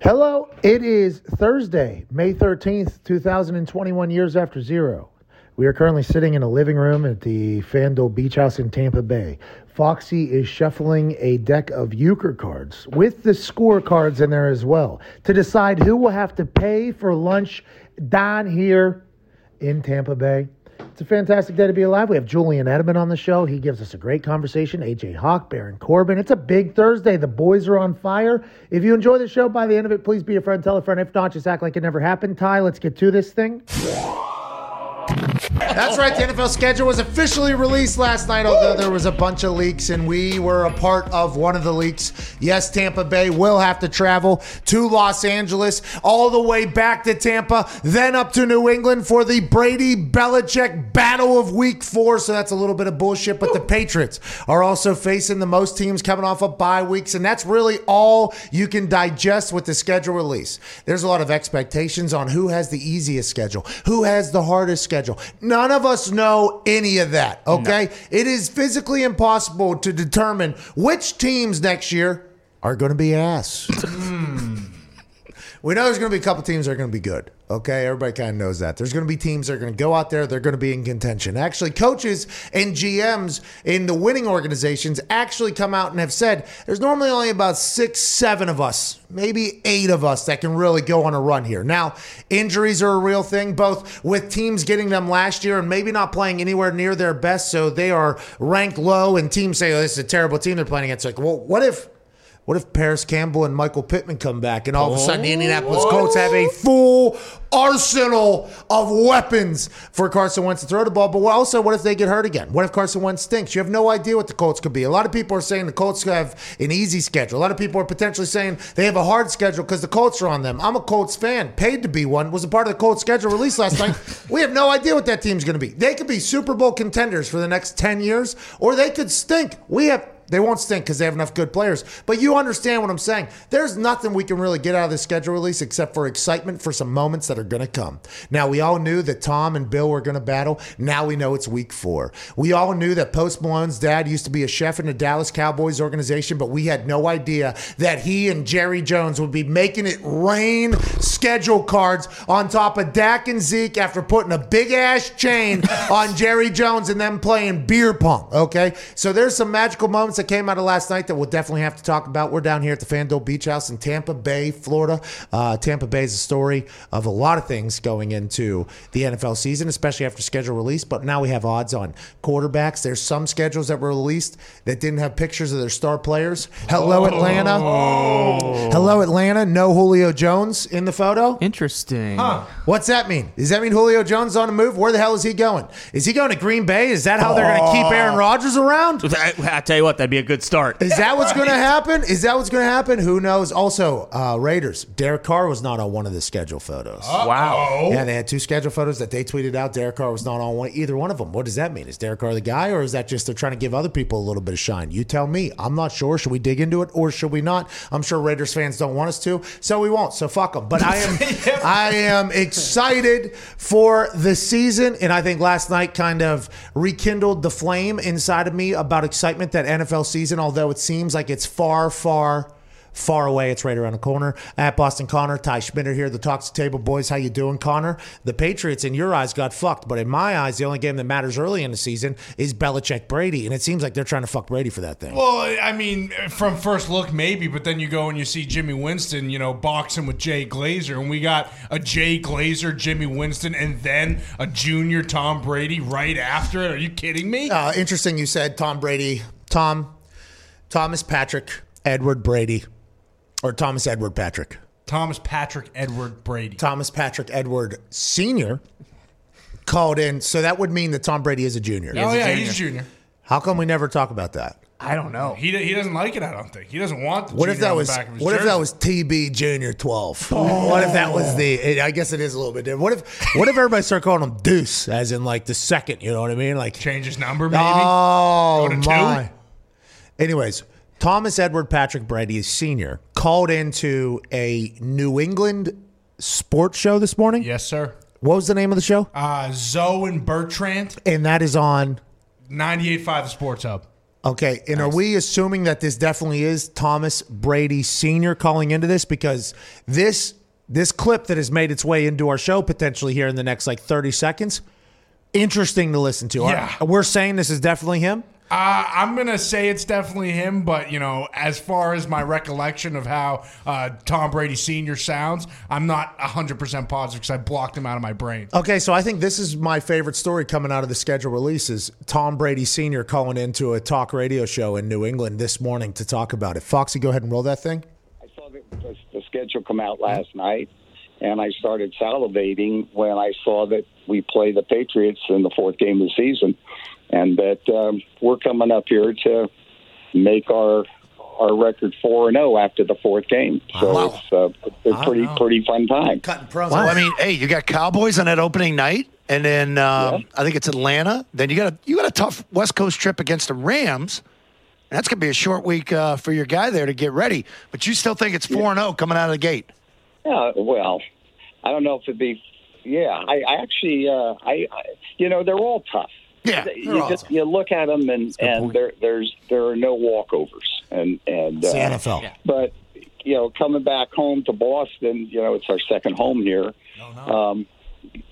Hello, it is Thursday, May 13th, 2021, years after zero. We are currently sitting in a living room at the FanDuel Beach House in Tampa Bay. Foxy is shuffling a deck of euchre cards with the scorecards in there as well to decide who will have to pay for lunch down here in Tampa Bay. It's a fantastic day to be alive. We have Julian Edelman on the show. He gives us a great conversation. AJ Hawk, Baron Corbin. It's a big Thursday. The boys are on fire. If you enjoy the show, by the end of it, please be a friend, tell a friend. If not, just act like it never happened. Ty, let's get to this thing. That's right. The NFL schedule was officially released last night, although there was a bunch of leaks, and we were a part of one of the leaks. Yes, Tampa Bay will have to travel to Los Angeles, all the way back to Tampa, then up to New England for the Brady-Belichick battle of Week 4, so that's a little bit of bullshit, but the Patriots are also facing the most teams coming off of bye weeks, and that's really all you can digest with the schedule release. There's a lot of expectations on who has the easiest schedule, who has the hardest schedule. None of us know any of that, okay? No. It is physically impossible to determine which teams next year are going to be ass. We know there's going to be a couple teams that are going to be good, okay? Everybody kind of knows that. There's going to be teams that are going to go out there. They're going to be in contention. Actually, coaches and GMs in the winning organizations actually come out and have said there's normally only about 6-7 of us, maybe 8 of us that can really go on a run here. Now, injuries are a real thing, both with teams getting them last year and maybe not playing anywhere near their best, so they are ranked low, and teams say, oh, this is a terrible team they're playing against. Like, well, what if Paris Campbell and Michael Pittman come back and all of a sudden the Indianapolis Colts have a full arsenal of weapons for Carson Wentz to throw the ball? But also, what if they get hurt again? What if Carson Wentz stinks? You have no idea what the Colts could be. A lot of people are saying the Colts have an easy schedule. A lot of people are potentially saying they have a hard schedule because the Colts are on them. I'm a Colts fan, paid to be one, was a part of the Colts schedule released last night. We have no idea what that team's going to be. They could be Super Bowl contenders for the next 10 years, or they could stink. They won't stink because they have enough good players. But you understand what I'm saying. There's nothing we can really get out of this schedule release except for excitement for some moments that are going to come. Now, we all knew that Tom and Bill were going to battle. Now we know it's Week 4. We all knew that Post Malone's dad used to be a chef in the Dallas Cowboys organization, but we had no idea that he and Jerry Jones would be making it rain schedule cards on top of Dak and Zeke after putting a big-ass chain on Jerry Jones and them playing beer pong, okay? So there's some magical moments that came out of last night that we'll definitely have to talk about. We're down here at the FanDuel Beach House in Tampa Bay, Florida. Tampa Bay is a story of a lot of things going into the NFL season, especially after schedule release. But now we have odds on quarterbacks. There's some schedules that were released that didn't have pictures of their star players. Hello, Atlanta. Oh. Hello, Atlanta. No Julio Jones in the photo. Interesting. Huh. What's that mean? Does that mean Julio Jones on the move? Where the hell is he going? Is he going to Green Bay? Is that how they're going to keep Aaron Rodgers around? I tell you what, that'd be a good start. Is that what's going to happen? Who knows? Also, Raiders. Derek Carr was not on one of the schedule photos. Wow. Yeah, they had 2 schedule photos that they tweeted out. Derek Carr was not on either one of them. What does that mean? Is Derek Carr the guy, or is that just they're trying to give other people a little bit of shine? You tell me. I'm not sure. Should we dig into it, or should we not? I'm sure Raiders fans don't want us to, so we won't. So fuck them. But I am excited for the season, and I think last night kind of rekindled the flame inside of me about excitement that NFL season, although it seems like it's far, far, far away. It's right around the corner. At Boston Connor, Ty Schmitter here, the Talks to Table Boys. How you doing, Connor? The Patriots, in your eyes, got fucked, but in my eyes, the only game that matters early in the season is Belichick-Brady, and it seems like they're trying to fuck Brady for that thing. Well, I mean, from first look, maybe, but then you go and you see Jimmy Winston, you know, boxing with Jay Glazer, and we got a Jay Glazer, Jimmy Winston, and then a junior Tom Brady right after it. Are you kidding me? Interesting you said Tom Brady... Thomas Patrick Edward Brady, or Thomas Edward Patrick. Thomas Patrick Edward Brady. Thomas Patrick Edward Sr. called in, so that would mean that Tom Brady is a junior. Oh, yeah, he's a junior. How come we never talk about that? I don't know. He doesn't like it, I don't think. He doesn't want the junior on the back of his jersey. What if that was TB Junior 12? Oh. What if that was I guess it is a little bit different. What if everybody started calling him Deuce, as in like the second, you know what I mean? Like change his number, maybe? Oh, go to my. 2? Anyways, Thomas Edward Patrick Brady Sr. called into a New England sports show this morning. Yes, sir. What was the name of the show? Zoe and Bertrand. And that is on 98.5 Sports Hub. Okay, and nice. Are we assuming that this definitely is Thomas Brady Sr. calling into this? Because this clip that has made its way into our show potentially here in the next, 30 seconds, interesting to listen to. Yeah. We're saying this is definitely him? I'm going to say it's definitely him, but, as far as my recollection of how Tom Brady Sr. sounds, I'm not 100% positive because I blocked him out of my brain. Okay, so I think this is my favorite story coming out of the scheduled releases. Tom Brady Sr. calling into a talk radio show in New England this morning to talk about it. Foxy, go ahead and roll that thing. I saw the schedule come out last night, and I started salivating when I saw that we play the Patriots in the fourth game of the season. And that we're coming up here to make our record 4-0 after the fourth game. So wow. It's a pretty fun time. Cutting promos. Well, I mean, hey, you got Cowboys on that opening night, and then I think it's Atlanta. Then you got a tough West Coast trip against the Rams. And that's going to be a short week for your guy there to get ready. But you still think it's 4-0 coming out of the gate? Yeah, well, I don't know if it'd be – yeah, I actually they're all tough. Yeah, you look at them and there are no walkovers and it's the NFL. Yeah. But coming back home to Boston, it's our second home here,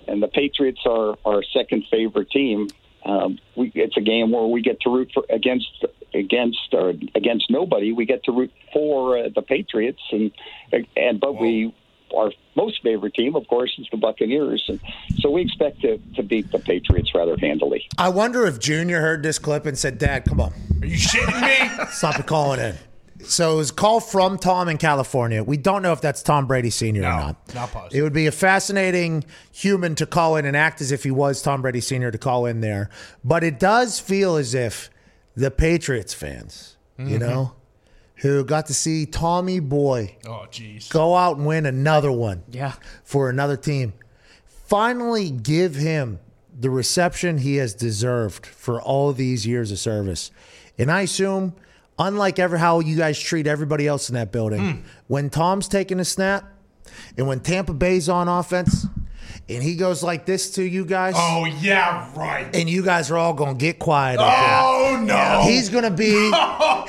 and the Patriots are our second favorite team. It's a game where we get to root for against nobody. We get to root for the Patriots but we. Our most favorite team, of course, is the Buccaneers. And so we expect to beat the Patriots rather handily. I wonder if Junior heard this clip and said, Dad, come on. Are you shitting me? Stop calling in. So it was a call from Tom in California. We don't know if that's Tom Brady Sr. or not. Not positive. It would be a fascinating human to call in and act as if he was Tom Brady Sr. to call in there. But it does feel as if the Patriots fans, who got to see Tommy Boy go out and win another one for another team. Finally give him the reception he has deserved for all these years of service. And I assume, unlike how you guys treat everybody else in that building, when Tom's taking a snap and when Tampa Bay's on offense and he goes like this to you guys. Oh, yeah, right. And you guys are all going to get quiet. Oh, no. He's going to be up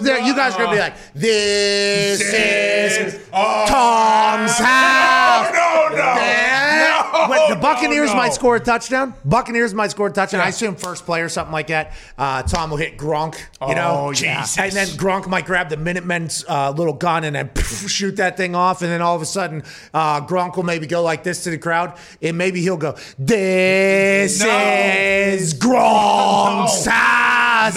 there. You guys are going to be like, this is Tom's house. No. When the Buccaneers might score a touchdown. Yeah. I assume first play or something like that. Tom will hit Gronk, Jesus. And then Gronk might grab the Minutemen's little gun and then shoot that thing off. And then all of a sudden, Gronk will maybe go like this to the crowd. And maybe he'll go, this is Gronk's house.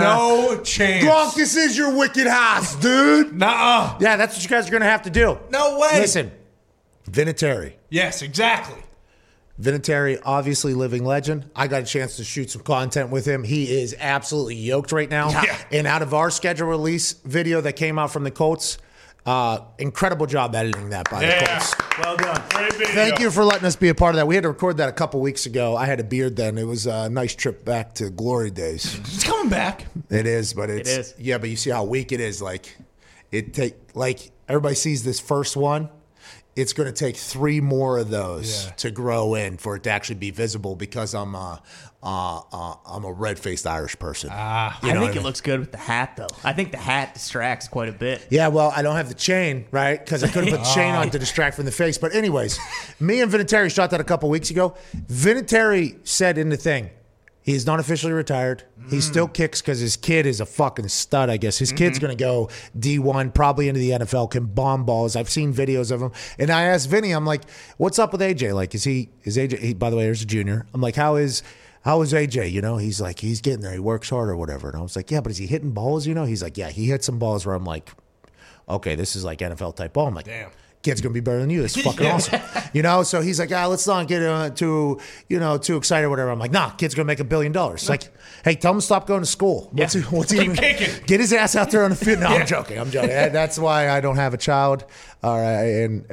No chance. Gronk, this is your wicked house, dude. Yeah, that's what you guys are going to have to do. No way. Listen, Vinatieri. Yes, exactly. Vinatieri, obviously living legend. I got a chance to shoot some content with him. He is absolutely yoked right now. Yeah. And out of our schedule release video that came out from the Colts, incredible job editing that by the Colts. Well done. Thank you for letting us be a part of that. We had to record that a couple weeks ago. I had a beard then. It was a nice trip back to glory days. It's coming back. It is, but it is. Yeah, but you see how weak it is. Everybody sees this first one. It's going to take 3 more of those to grow in for it to actually be visible because I'm a red-faced Irish person. I think it looks good with the hat, though. I think the hat distracts quite a bit. Yeah, well, I don't have the chain, right? Because I couldn't put the chain on to distract from the face. But anyways, me and Vinatieri shot that a couple weeks ago. Vinatieri said in the thing, he's not officially retired. He still kicks because his kid is a fucking stud, I guess. His kid's going to go D1, probably into the NFL, can bomb balls. I've seen videos of him. And I asked Vinny, I'm like, what's up with AJ? By the way, there's a junior. I'm like, how is AJ? He's like, he's getting there. He works hard or whatever. And I was like, yeah, but is he hitting balls? He's like, yeah, he hit some balls where I'm like, okay, this is like NFL type ball. I'm like, damn. Kid's going to be better than you. It's fucking awesome. So he's like, let's not get too excited or whatever. I'm like, nah, kid's going to make $1 billion. Like, hey, tell him to stop going to school. Yeah. What's he even kicking? Get his ass out there on the field. No, I'm joking. That's why I don't have a child. All right.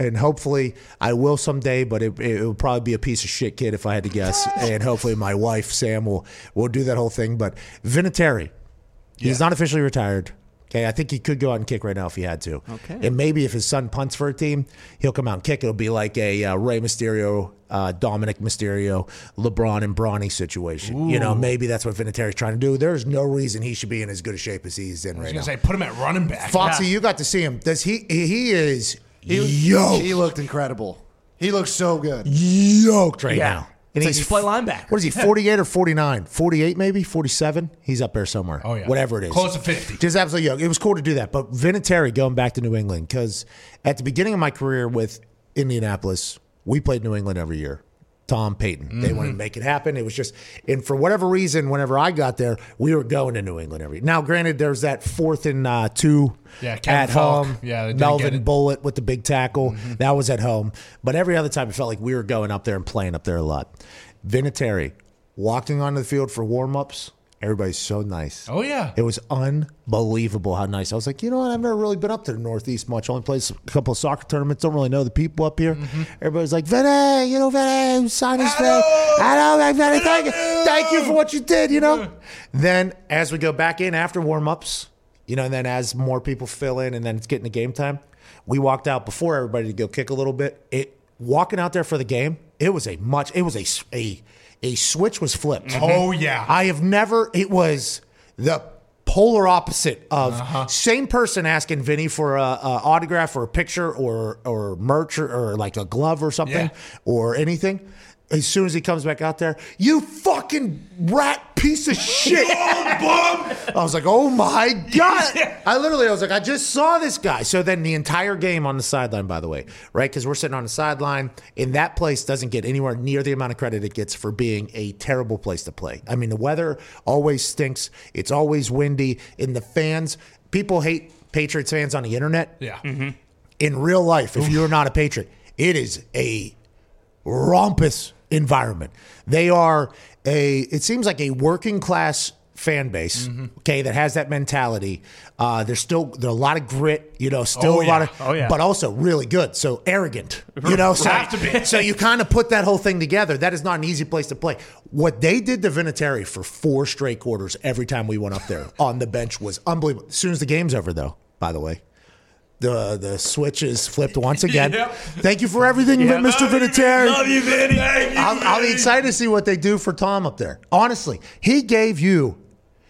And hopefully I will someday, but it will probably be a piece of shit kid if I had to guess. And hopefully my wife, Sam, will do that whole thing. But Vinatieri, he's not officially retired. Okay, I think he could go out and kick right now if he had to. Okay. And maybe if his son punts for a team, he'll come out and kick. It'll be like a Rey Mysterio, Dominic Mysterio, LeBron and Bronny situation. Ooh. You know, maybe that's what Vinatieri's trying to do. There's no reason he should be in as good a shape as he's in right now. I was going to say, put him at running back. Foxy, you got to see him. Does he is yoked. He looked incredible. He looks so good. Yoked right now. And it's he's like play linebacker. What is he, 48 or 49? 48 maybe? 47? He's up there somewhere. Oh, yeah. Whatever it is. Close to 50. Just absolutely young. It was cool to do that. But Vinatieri going back to New England, because at the beginning of my career with Indianapolis, we played New England every year. Tom, Peyton. Mm-hmm. They wanted to make it happen. It was just, and for whatever reason, whenever I got there, we were going to New England every year. Now, granted, there's that 4th and 2 at home. Yeah, Melvin Bullitt with the big tackle. Mm-hmm. That was at home. But every other time, it felt like we were going up there and playing up there a lot. Vinatieri, walking onto the field for warm-ups, everybody's so nice. Oh, yeah. It was unbelievable how nice. I was like, you know what? I've never really been up to the Northeast much. Only played a couple of soccer tournaments. Don't really know the people up here. Mm-hmm. Everybody's like, Vinny, you know, Vinny, sign his thing. Vinny, thank you for what you did, you know? Yeah. Then as we go back in after warm-ups, you know, and then as more people fill in and then it's getting to game time, we walked out before everybody to go kick a little bit. Walking out there for the game, a switch was flipped. Mm-hmm. Oh, yeah. It was the polar opposite of same person asking Vinny for an autograph or a picture or merch or like a glove or something or anything. As soon as he comes back out there, you fucking rat piece of shit. I was like, oh, my God. Yeah. I was like, I just saw this guy. So then the entire game on the sideline, by the way, right? Because we're sitting on the sideline, and that place doesn't get anywhere near the amount of credit it gets for being a terrible place to play. I mean, the weather always stinks. It's always windy. And the fans, people hate Patriots fans on the internet. Yeah. Mm-hmm. In real life, if you're not a Patriot, it is a rompous environment. They are it seems like a working class fan base, okay, that has that mentality. There's a lot of grit, you know, but also really good, so arrogant, you know, so, have to be. So you kind of put that whole thing together. That is not an easy place to play. What they did to Vinatieri for 4 straight quarters every time we went up there on the bench was unbelievable. As soon as the game's over, though, by the way, The switch is flipped once again. Yep. Thank you for everything, Mr. Vinatieri. Love you, Vinny. I'll be excited to see what they do for Tom up there. Honestly, he gave you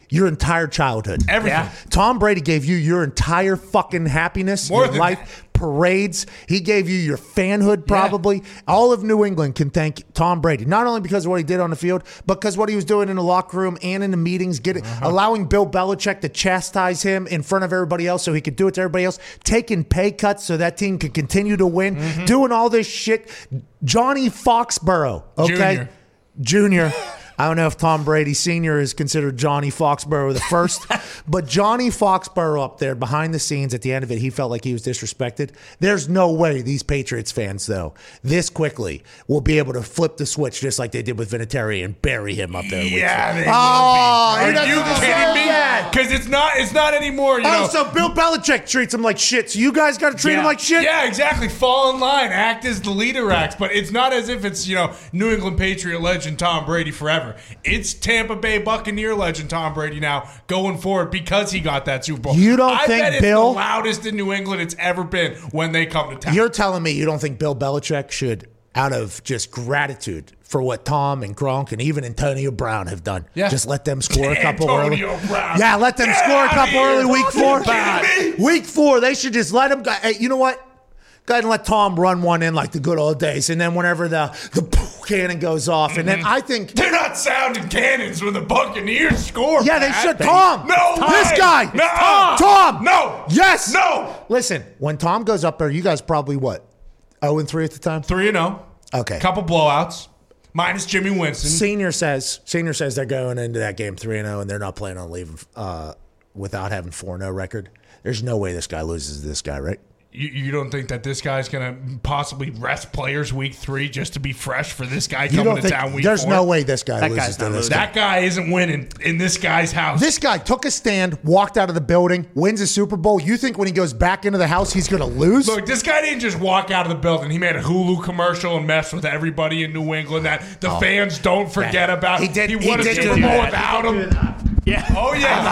your entire childhood. Everything. Yeah. Tom Brady gave you your entire fucking happiness, your life, parades. He gave you your fanhood, probably. Yeah. All of New England can thank Tom Brady, not only because of what he did on the field, but because what he was doing in the locker room and in the meetings, allowing Bill Belichick to chastise him in front of everybody else so he could do it to everybody else, taking pay cuts so that team could continue to win, doing all this shit. Johnny Foxborough, okay? Junior. I don't know if Tom Brady Sr. is considered Johnny Foxborough the first, but Johnny Foxborough up there behind the scenes at the end of it, he felt like he was disrespected. There's no way these Patriots fans, though, this quickly will be able to flip the switch just like they did with Vinatieri and bury him up there. Are you kidding me? Because it's not anymore. So Bill Belichick treats him like shit, so you guys got to treat him like shit? Yeah, exactly. Fall in line. Act as the leader acts, but it's not as if it's, New England Patriot legend Tom Brady forever. It's Tampa Bay Buccaneer legend Tom Brady now going forward because he got that Super Bowl. You don't think it's Bill the loudest in New England it's ever been when they come to town? You're telling me you don't think Bill Belichick should, out of just gratitude for what Tom and Gronk and even Antonio Brown have done, just let them score a couple early. Yeah, let them score a couple early week 4. Week 4, they should just let them go. Hey, you know what? Go ahead and let Tom run one in like the good old days. And then whenever the cannon goes off. And then I think... They're not sounding cannons when the Buccaneers score. Yeah, they should. Tom! No! This guy! No! Tom! No! Yes! No! Listen, when Tom goes up there, you guys probably what? 0-3 at the time? 3-0. Okay. Couple blowouts. Minus Jimmy Winston. Senior says they're going into that game 3-0 and they're not planning on leaving without having 4-0 record. There's no way this guy loses to this guy, right? You don't think that this guy's going to possibly rest players week 3 just to be fresh for this guy coming to town week 4? There's no way this guy loses to this guy. That guy isn't winning in this guy's house. This guy took a stand, walked out of the building, wins a Super Bowl. You think when he goes back into the house, he's going to lose? Look, this guy didn't just walk out of the building. He made a Hulu commercial and messed with everybody in New England that the fans don't forget about. He won a Super Bowl without him. Yeah. Oh, yeah.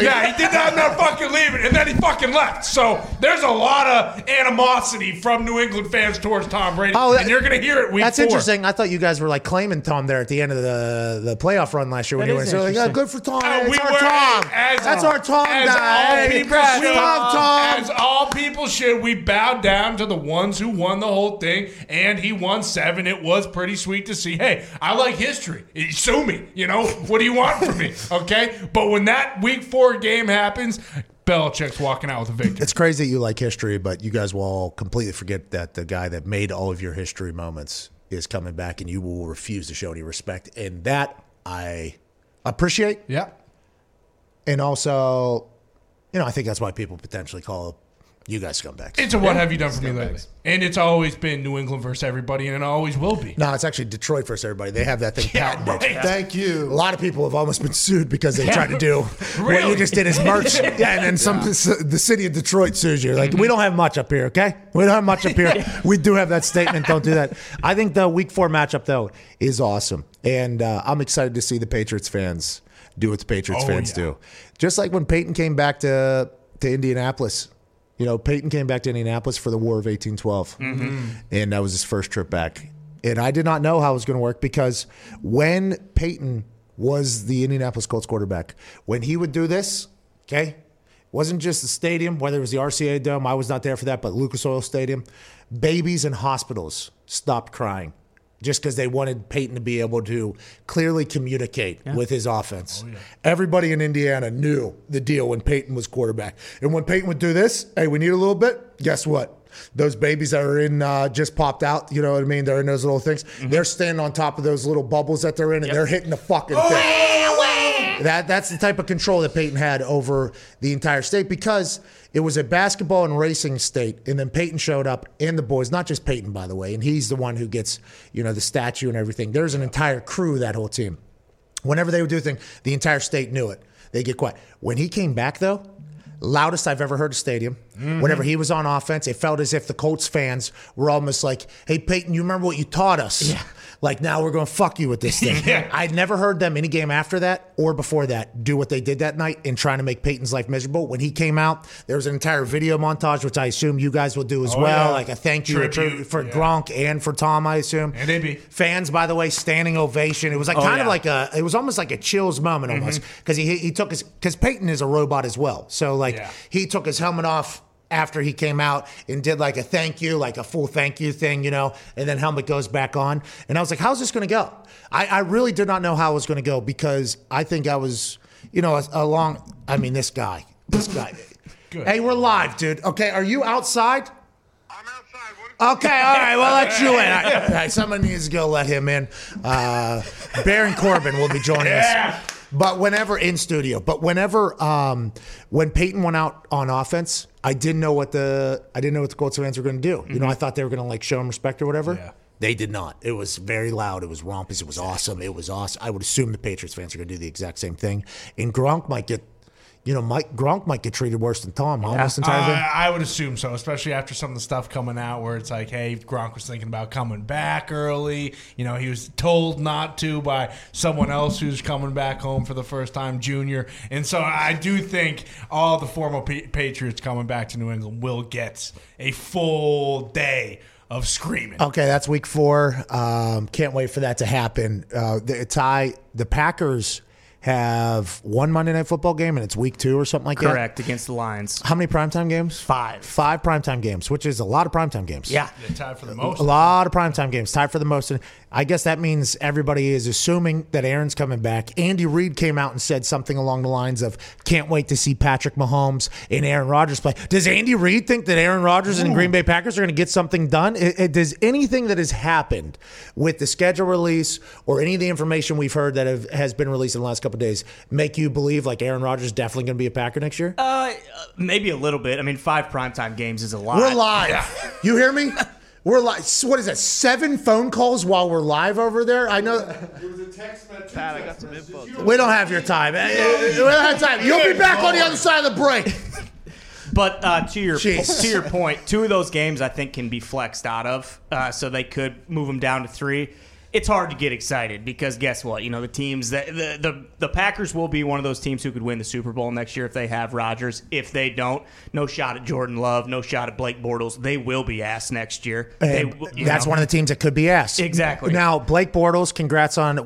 Yeah, he did that. I'm not fucking leaving. And then he fucking left. So there's a lot of animosity from New England fans towards Tom Brady. Oh, and you're going to hear it week four. Interesting. I thought you guys were like claiming Tom there at the end of the playoff run last year. When he so like, oh, good for Tom. We our were, Tom. That's our Tom guy. We love Tom. As all people should, we bowed down to the ones who won the whole thing. And he won 7. It was pretty sweet to see. Hey, I like history. Sue me. You know, what do you want from me? Okay? But when that week 4 game happens, Belichick's walking out with a victory. It's crazy that you like history, but you guys will all completely forget that the guy that made all of your history moments is coming back, and you will refuse to show any respect. And that I appreciate. Yeah. And also, you know, I think that's why people potentially call you guys scumbags. It's a what have you done for me lately. And it's always been New England versus everybody, and it always will be. No, it's actually Detroit versus everybody. They have that thing patented. Right. Thank you. A lot of people have almost been sued because they tried to do what you just did as merch. Yeah, and then the city of Detroit sues you. Like, we don't have much up here, okay? We don't have much up here. We do have that statement. Don't do that. I think the week 4 matchup, though, is awesome. And I'm excited to see the Patriots fans do what the Patriots fans do. Just like when Peyton came back to Indianapolis. You know, Peyton came back to Indianapolis for the War of 1812, and that was his first trip back. And I did not know how it was going to work because when Peyton was the Indianapolis Colts quarterback, when he would do this, okay, wasn't just the stadium, whether it was the RCA Dome, I was not there for that, but Lucas Oil Stadium, babies in hospitals stopped crying just because they wanted Peyton to be able to clearly communicate with his offense. Oh, yeah. Everybody in Indiana knew the deal when Peyton was quarterback. And when Peyton would do this, hey, we need a little bit, guess what? Those babies that are in just popped out, you know what I mean? They're in those little things. Mm-hmm. They're standing on top of those little bubbles that they're in, and they're hitting the fucking thing. That's the type of control that Peyton had over the entire state because it was a basketball and racing state, and then Peyton showed up, and the boys, not just Peyton, by the way, and he's the one who gets, you know, the statue and everything. There's an entire crew, that whole team. Whenever they would do a thing, the entire state knew it. They get quiet. When he came back, though, loudest I've ever heard a stadium. Mm-hmm. Whenever he was on offense, it felt as if the Colts fans were almost like, hey, Peyton, you remember what you taught us? Yeah. Like, now we're going to fuck you with this thing. I'd never heard them any game after that or before that do what they did that night in trying to make Peyton's life miserable. When he came out, there was an entire video montage, which I assume you guys will do as well. Yeah. Like a thank you for Gronk and for Tom, I assume. And AB. Fans, by the way, standing ovation. It was like kind of like a, it was almost like a chills moment almost because he took his, because Peyton is a robot as well. So like he took his helmet off after he came out and did like a thank you, like a full thank you thing, you know, and then helmet goes back on. And I was like, how's this going to go? I really did not know how it was going to go because I think I was, you know, along. I mean, this guy. Good. Hey, we're live, dude. Okay, are you outside? I'm outside. Okay, all right, we'll let you in. All right, someone needs to go let him in. Baron Corbin will be joining us. But whenever in studio, when Peyton went out on offense, I didn't know what the Colts fans were going to do. You know, I thought they were going to like show him respect or whatever. Yeah. They did not. It was very loud. It was rompous. It was awesome. I would assume the Patriots fans are going to do the exact same thing. And Gronk might get, you know, Gronk might get treated worse than Tom. I would assume so, especially after some of the stuff coming out where it's like, hey, Gronk was thinking about coming back early. You know, he was told not to by someone else who's coming back home for the first time, Junior. And so I do think all the former Patriots coming back to New England will get a full day of screaming. Okay, that's week 4. Can't wait for that to happen. The Packers have one Monday Night Football game, and it's week 2 or something like that? Correct, against the Lions. How many primetime games? 5. 5 primetime games, which is a lot of primetime games. Yeah. Tied for the most. A lot of primetime games, tied for the most. I guess that means everybody is assuming that Aaron's coming back. Andy Reid came out and said something along the lines of, can't wait to see Patrick Mahomes and Aaron Rodgers play. Does Andy Reid think that Aaron Rodgers and Green Bay Packers are going to get something done? Does anything that has happened with the schedule release or any of the information we've heard that has been released in the last couple of days make you believe like Aaron Rodgers is definitely going to be a Packer next year? Maybe a little bit. I mean, 5 primetime games is a lot. We're live. Yeah. You hear me? We're live. What is that? 7 phone calls while we're live over there? I know. It was a text message. Pat, I got some info. We don't have your time. We don't have time. You'll be back on the other side of the break. But to your point, 2 of those games I think can be flexed out of, so they could move them down to 3. it's hard to get excited because guess what? You know, the teams that the Packers will be one of those teams who could win the Super Bowl next year if they have Rodgers. If they don't, no shot at Jordan Love, no shot at Blake Bortles. They will be asked next year. That's one of the teams that could be asked. Exactly. Now, Blake Bortles, congrats on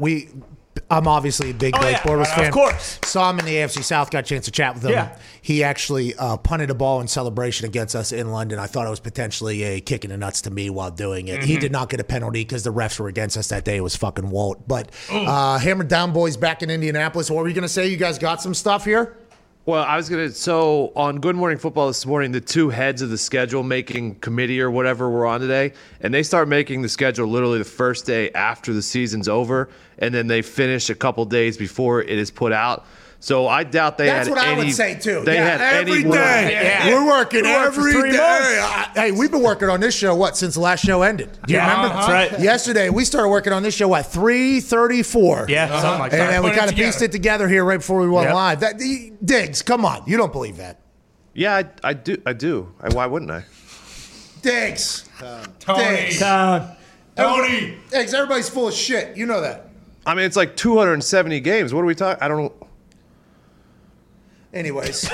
I'm obviously a big Blake Bortles fan. Of course. Saw him in the AFC South, got a chance to chat with him. Yeah. He actually punted a ball in celebration against us in London. I thought it was potentially a kick in the nuts to me while doing it. Mm-hmm. He did not get a penalty because the refs were against us that day. It was fucking Walt. But Hammered Down Boys back in Indianapolis. What were you going to say? You guys got some stuff here? Well, I was going to – so on Good Morning Football this morning, the two heads of the schedule making committee or whatever we're on today, and they start making the schedule literally the first day after the season's over, and then they finish a couple days before it is put out. So I doubt they had any – that's what I would say, too. They had every day. We're working every day. Hey, we've been working on this show, what, since the last show ended? Do you remember? That's right. Yesterday, we started working on this show at 3:34. Yeah, something like that. And then we kind of pieced it together here right before we went live. Diggs, come on. You don't believe that. Yeah, I do. Why wouldn't I? Diggs. Tony. Diggs, everybody's full of shit. You know that. I mean, it's like 270 games. What are we talking? I don't know. Anyways,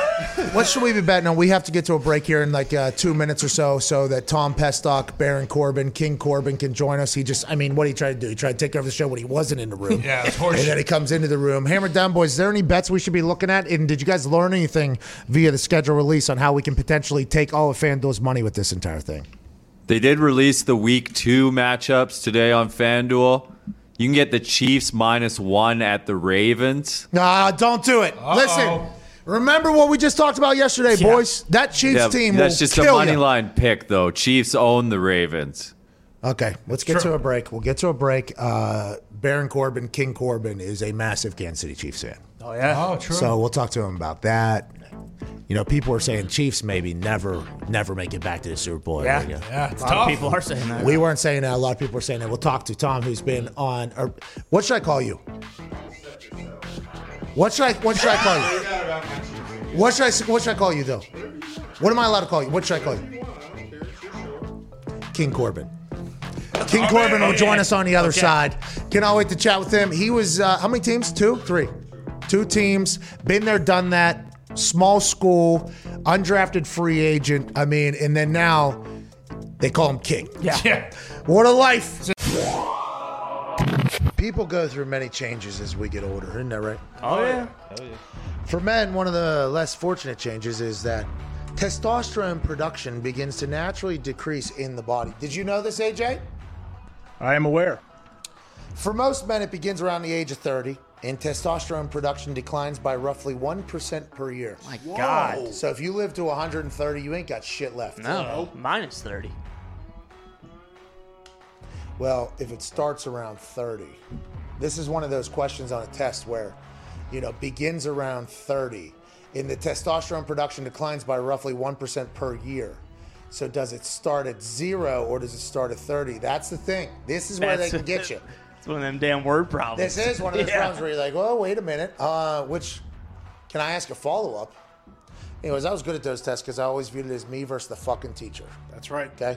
what should we be betting on? We have to get to a break here in like 2 minutes or so that Tom Pestock, Baron Corbin, King Corbin can join us. What did he try to do? He tried to take over the show when he wasn't in the room. Yeah, of course. And then he comes into the room. Hammered Down Boys, is there any bets we should be looking at? And did you guys learn anything via the schedule release on how we can potentially take all of FanDuel's money with this entire thing? They did release the Week 2 matchups today on FanDuel. You can get the Chiefs -1 at the Ravens. Nah, don't do it. Uh-oh. Listen. Remember what we just talked about yesterday, boys? That Chiefs team will kill you. That's just a money line pick, though. Chiefs own the Ravens. Okay, let's get to a break. We'll get to a break. Baron Corbin, King Corbin, is a massive Kansas City Chiefs fan. Oh, yeah? Oh, true. So we'll talk to him about that. You know, people are saying Chiefs maybe never make it back to the Super Bowl. Yeah, it's tough. A lot of people are saying that. We weren't saying that. A lot of people are saying that. We'll talk to Tom, who's been on – what should I call you? What should I call you? What should I call you, though? What am I allowed to call you? What should I call you? King Corbin. King Corbin will join us on the other side. Cannot wait to chat with him. He was, how many teams? Two? Three. Two teams. Been there, done that. Small school. Undrafted free agent. And then now they call him King. Yeah. What a life. People go through many changes as we get older, isn't that right? Oh, yeah. Oh, yeah. For men, one of the less fortunate changes is that testosterone production begins to naturally decrease in the body. Did you know this, AJ? I am aware. For most men, it begins around the age of 30, and testosterone production declines by roughly 1% per year. My God. So if you live to 130, you ain't got shit left. No, minus 30. Well, if it starts around 30, this is one of those questions on a test where, begins around 30 and the testosterone production declines by roughly 1% per year. So does it start at 0 or does it start at 30? That's the thing. This is where they can get you. It's one of them damn word problems. This is one of those problems where you're like, well, wait a minute, which can I ask a follow-up? Anyways, I was good at those tests because I always viewed it as me versus the fucking teacher. That's right. Okay.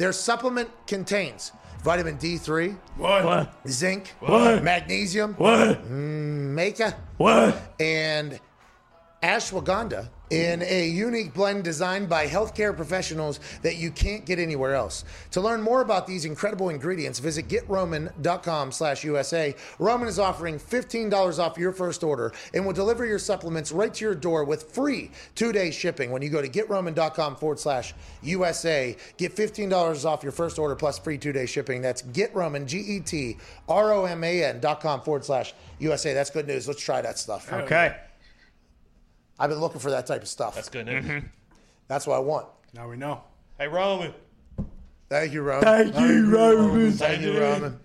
Their supplement contains vitamin D3, what? Zinc, what? Magnesium, what? Maca, what? And ashwagandha in a unique blend designed by healthcare professionals that you can't get anywhere else. To learn more about these incredible ingredients, visit GetRoman.com/USA. Roman is offering $15 off your first order and will deliver your supplements right to your door with free 2-day shipping. When you go to GetRoman.com/USA, get $15 off your first order plus free 2-day shipping. That's GetRoman, GETROMAN.com/USA. That's good news. Let's try that stuff. Okay. I've been looking for that type of stuff. That's good news. Mm-hmm. That's what I want. Now we know. Hey, Roman. Thank you, Roman. Thank you, Roman.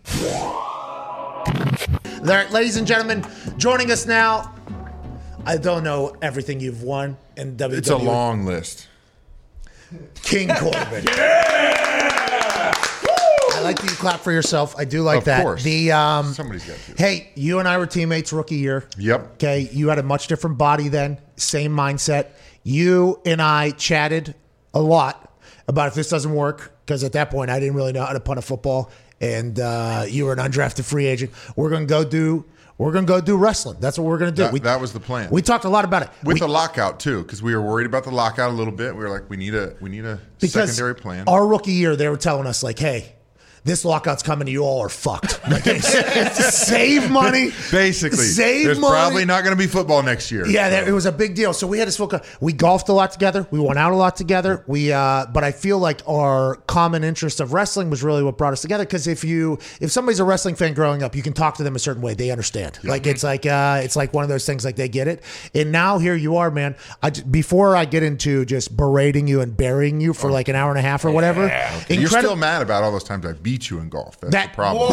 There, ladies and gentlemen, joining us now. I don't know everything you've won in WWE. It's a long list. King Corbin. Yeah! I like that you clap for yourself. I do like that. Of course. Somebody's got to. Hey, you and I were teammates rookie year. Yep. Okay, you had a much different body then, same mindset. You and I chatted a lot about if this doesn't work, because at that point I didn't really know how to punt a football, and you were an undrafted free agent. We're gonna go do wrestling. That's what we're gonna do. That was the plan. We talked a lot about it with the lockout too, because we were worried about the lockout a little bit. We were like, we need a secondary plan. Our rookie year, they were telling us like, hey, this lockout's coming, you all are fucked. Like, save money. Basically. Save there's money. There's probably not going to be football next year. Yeah, so. It was a big deal. So we had this football. We golfed a lot together. We went out a lot together. But I feel like our common interest of wrestling was really what brought us together. Because if somebody's a wrestling fan growing up, you can talk to them a certain way. They understand. Yeah. Like it's like one of those things. Like they get it. And now here you are, man. Before I get into just berating you and burying you for like an hour and a half or whatever, okay. You're still mad about all those times I beat you in golf. That's the problem.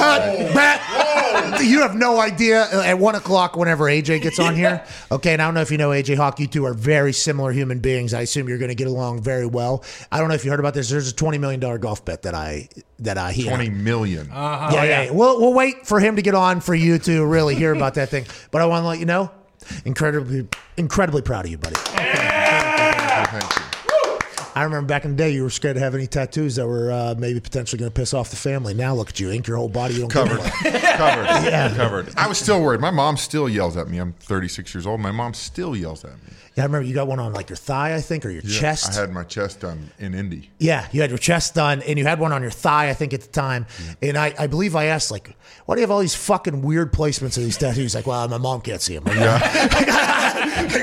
You have no idea. At 1 o'clock, whenever AJ gets on here, okay, and I don't know if you know AJ Hawk, you two are very similar human beings. I assume you're going to get along very well. I don't know if you heard about this. There's a $20 million golf bet that I hear. 20 million. Uh-huh. Yeah. We'll wait for him to get on for you to really hear about that thing. But I want to let you know, incredibly proud of you, buddy. Yeah. Thank you. I remember back in the day, you were scared to have any tattoos that were maybe potentially going to piss off the family. Now look at you, ink your whole body. You don't covered. I was still worried. My mom still yells at me. I'm 36 years old. My mom still yells at me. Yeah, I remember you got one on like your thigh, I think, or your chest. I had my chest done in Indy. Yeah, you had your chest done, and you had one on your thigh, I think, at the time. Yeah. And I believe I asked, like, why do you have all these fucking weird placements of these tattoos? Like, well, my mom can't see them. I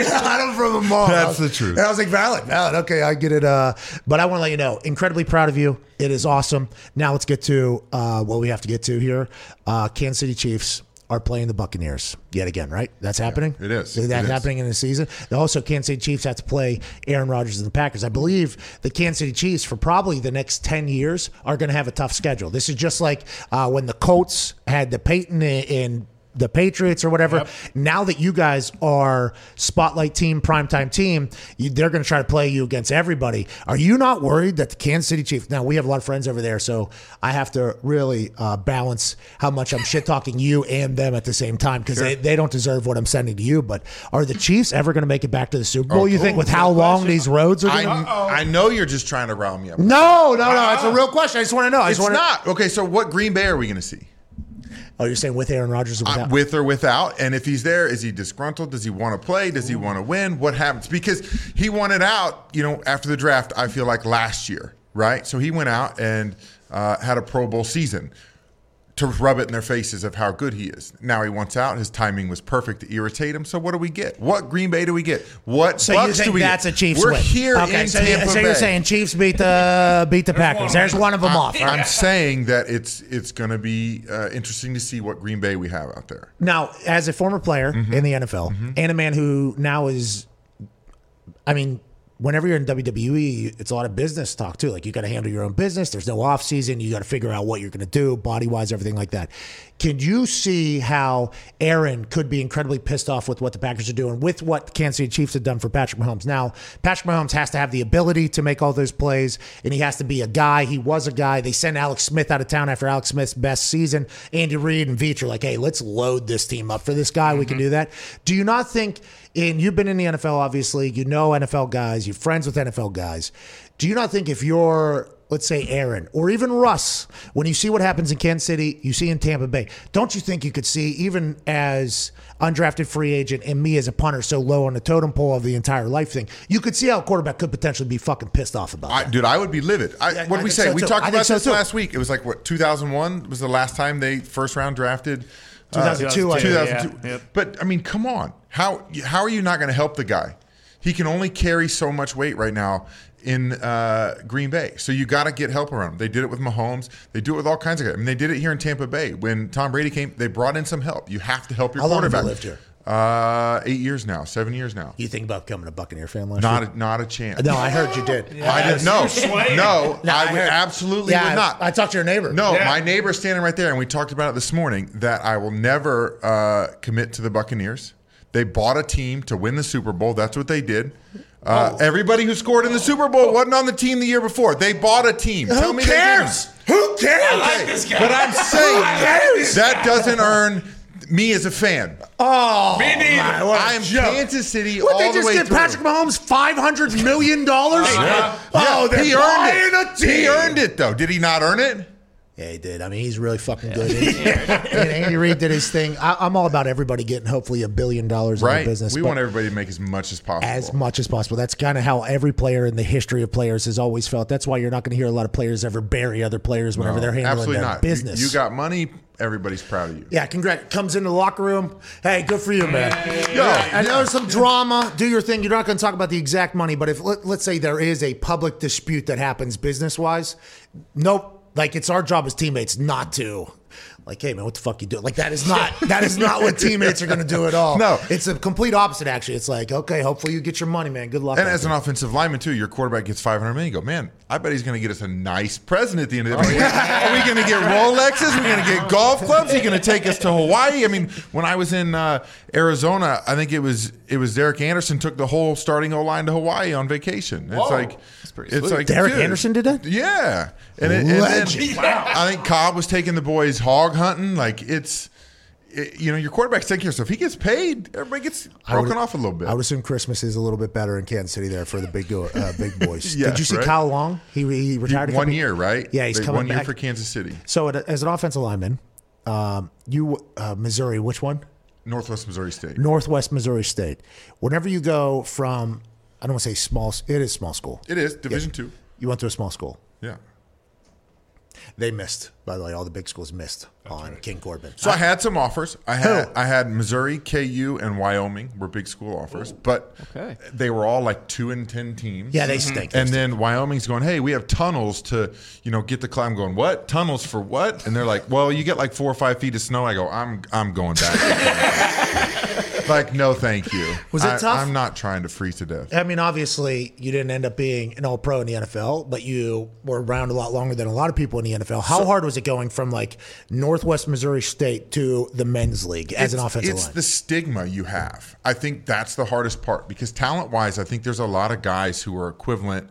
got them from a mom. That's the truth. And I was like, valid. Okay, I get it. But I want to let you know, incredibly proud of you. It is awesome. Now let's get to what we have to get to here. Kansas City Chiefs are playing the Buccaneers yet again, right? That's happening? Yeah, it is. That's happening in the season. Also, Kansas City Chiefs have to play Aaron Rodgers and the Packers. I believe the Kansas City Chiefs for probably the next 10 years are going to have a tough schedule. This is just like when the Colts had the Peyton and the Patriots or whatever. Yep. Now that you guys are spotlight team, primetime team, they're going to try to play you against everybody. Are you not worried that the Kansas City Chiefs, now we have a lot of friends over there, so I have to really balance how much I'm shit-talking you and them at the same time, because they don't deserve what I'm sending to you, but are the Chiefs ever going to make it back to the Super Bowl, you think, with how long these roads are going to be? I know you're just trying to round me up. No, it's a real question. I just want to know. It's not. Okay, so what Green Bay are we going to see? Oh, you're saying with Aaron Rodgers or without? With or without. And if he's there, is he disgruntled? Does he want to play? Does he want to win? What happens? Because he wanted out, after the draft, I feel like last year, right? So he went out and had a Pro Bowl season to rub it in their faces of how good he is. Now he wants out. His timing was perfect to irritate him. So what do we get? What Green Bay do we get? What so Bucks do we get? So you think that's a Chiefs win? We're here in Tampa Bay. So you're saying Chiefs beat the Packers. There's one of them off. Right? I'm saying that it's going to be interesting to see what Green Bay we have out there. Now, as a former player in the NFL and a man who now is, whenever you're in WWE, it's a lot of business talk too. Like, you got to handle your own business. There's no off season. You got to figure out what you're going to do body wise, everything like that. Can you see how Aaron could be incredibly pissed off with what the Packers are doing, with what the Kansas City Chiefs have done for Patrick Mahomes? Now, Patrick Mahomes has to have the ability to make all those plays, and he has to be a guy. He was a guy. They sent Alex Smith out of town after Alex Smith's best season. Andy Reid and Veach are like, hey, let's load this team up for this guy. We can do that. Do you not think, and you've been in the NFL, obviously, you know NFL guys, you're friends with NFL guys. Do you not think if you're, let's say, Aaron or even Russ, when you see what happens in Kansas City, you see in Tampa Bay, don't you think you could see, even as undrafted free agent and me as a punter so low on the totem pole of the entire life thing, you could see how a quarterback could potentially be fucking pissed off about that? Dude, I would be livid. What did we say? We talked about this last week. It was like, what, 2001 was the last time they first round drafted? 2002. 2002. Yeah. But, come on. How are you not going to help the guy? He can only carry so much weight right now in Green Bay. So you got to get help around him. They did it with Mahomes. They do it with all kinds of guys. They did it here in Tampa Bay. When Tom Brady came, they brought in some help. You have to help your quarterback. How long have you lived here? 7 years now. You think about becoming a Buccaneer fan last year? Not a chance. No, I heard you did. Yeah, I didn't. No, I would absolutely not. I talked to your neighbor. My neighbor's standing right there, and we talked about it this morning, that I will never commit to the Buccaneers. They bought a team to win the Super Bowl. That's what they did. Everybody who scored in the Super Bowl wasn't on the team the year before. They bought a team. Who cares? I like this guy. But I'm saying that doesn't earn me as a fan. Oh, me neither. I am Kansas City all the way through. What, they just give Patrick Mahomes $500 million? He earned it, though. Did he not earn it? Yeah, he did. I mean, he's really fucking good. And Andy Reid did his thing. I'm all about everybody getting hopefully $1 billion in the business. We want everybody to make as much as possible. As much as possible. That's kind of how every player in the history of players has always felt. That's why you're not going to hear a lot of players ever bury other players whenever they're handling their business. You got money. Everybody's proud of you. Yeah, congrats. Comes into the locker room. Hey, good for you, man. I know there's some drama. Do your thing. You're not going to talk about the exact money, but if let's say there is a public dispute that happens business-wise, nope. Like, it's our job as teammates not to. Like, hey, man, what the fuck you doing? Like, that is not what teammates are going to do at all. No. It's a complete opposite, actually. It's like, okay, hopefully you get your money, man. Good luck. And as an offensive lineman, too, your quarterback gets $500 million. You go, man, I bet he's going to get us a nice present at the end of the day. Are we going to get Rolexes? Are we going to get golf clubs? Are you going to take us to Hawaii? I mean, when I was in Arizona, I think it was Derek Anderson took the whole starting O-line to Hawaii on vacation. It's That's pretty sweet. Derek Anderson did that? Yeah. And wow. I think Cobb was taking the boys hog hunting. Like, your quarterback's taking care of stuff. He gets paid. Everybody gets broken off a little bit. I would assume Christmas is a little bit better in Kansas City there for the big boys. Yes, did you see Kyle Long? He retired. One year, right? Yeah, he's coming back. 1 year for Kansas City. So as an offensive lineman, Missouri, which one? Northwest Missouri State. Whenever you go from, I don't want to say small. It is small school. It is Division II. You went to a small school. Yeah. They missed, by the way. All the big schools missed King Corbin. So I had some offers. I had Missouri, KU, and Wyoming were big school offers, but they were all like 2-10 teams. Yeah, they stink. And then Wyoming's going, hey, we have tunnels to, get the climb. I'm going, what? Tunnels for what? And they're like, well, you get like 4 or 5 feet of snow. I go, I'm going back. Like, no, thank you. Was it tough? I'm not trying to freeze to death. I mean, obviously, you didn't end up being an all-pro in the NFL, but you were around a lot longer than a lot of people in the NFL. How hard was it going from like Northwest Missouri State to the men's league as an offensive line? It's the stigma you have. I think that's the hardest part because talent-wise, I think there's a lot of guys who are equivalent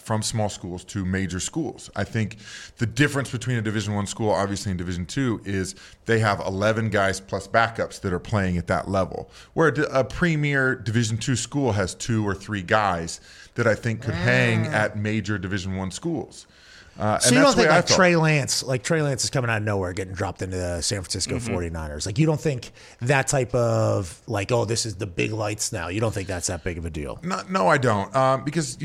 from small schools to major schools. I think the difference between a Division I school, obviously, and Division II is they have 11 guys plus backups that are playing at that level, where a premier Division II school has 2 or 3 guys that I think could hang at major Division I schools. So you don't think Trey Lance is coming out of nowhere getting dropped into the San Francisco 49ers. Like, you don't think that type of like, oh, this is the big lights now. You don't think that's that big of a deal? No, I don't. Because,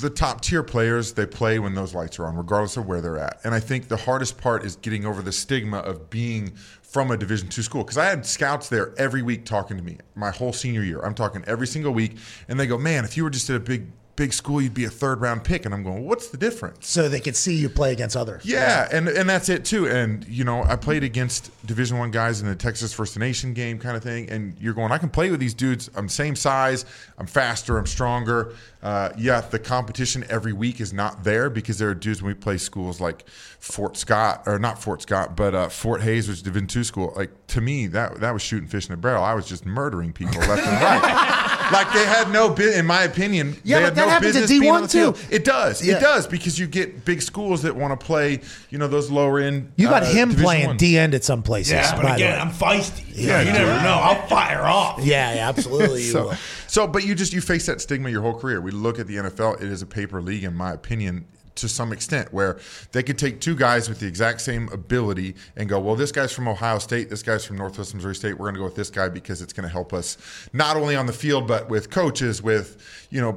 the top tier players, they play when those lights are on, regardless of where they're at. And I think the hardest part is getting over the stigma of being from a Division II school. Because I had scouts there every week talking to me my whole senior year. I'm talking every single week. And they go, man, if you were just at a big school, you'd be a third-round pick. And I'm going, what's the difference? So they could see you play against others. Yeah, and that's it, too. And, I played against Division I guys in the Texas First Nation game kind of thing. And you're going, I can play with these dudes. I'm same size. I'm faster. I'm stronger. The competition every week is not there because there are dudes when we play schools like Fort Hays, which is Division II school. Like, to me, that was shooting fish in a barrel. I was just murdering people left and right. Like, they had no business, in my opinion. Yeah, but that happens at D1 too. It does. Yeah. It does, because you get big schools that want to play, those lower end. You got him playing D-end at some places. Yeah, but again, I'm feisty. Yeah, you never know. I'll fire off. Yeah, absolutely. But you face that stigma your whole career. We look at the NFL. It is a paper league, in my opinion, to some extent, where they could take two guys with the exact same ability and go, well, this guy's from Ohio State, this guy's from Northwest Missouri State, we're going to go with this guy because it's going to help us not only on the field but with coaches, with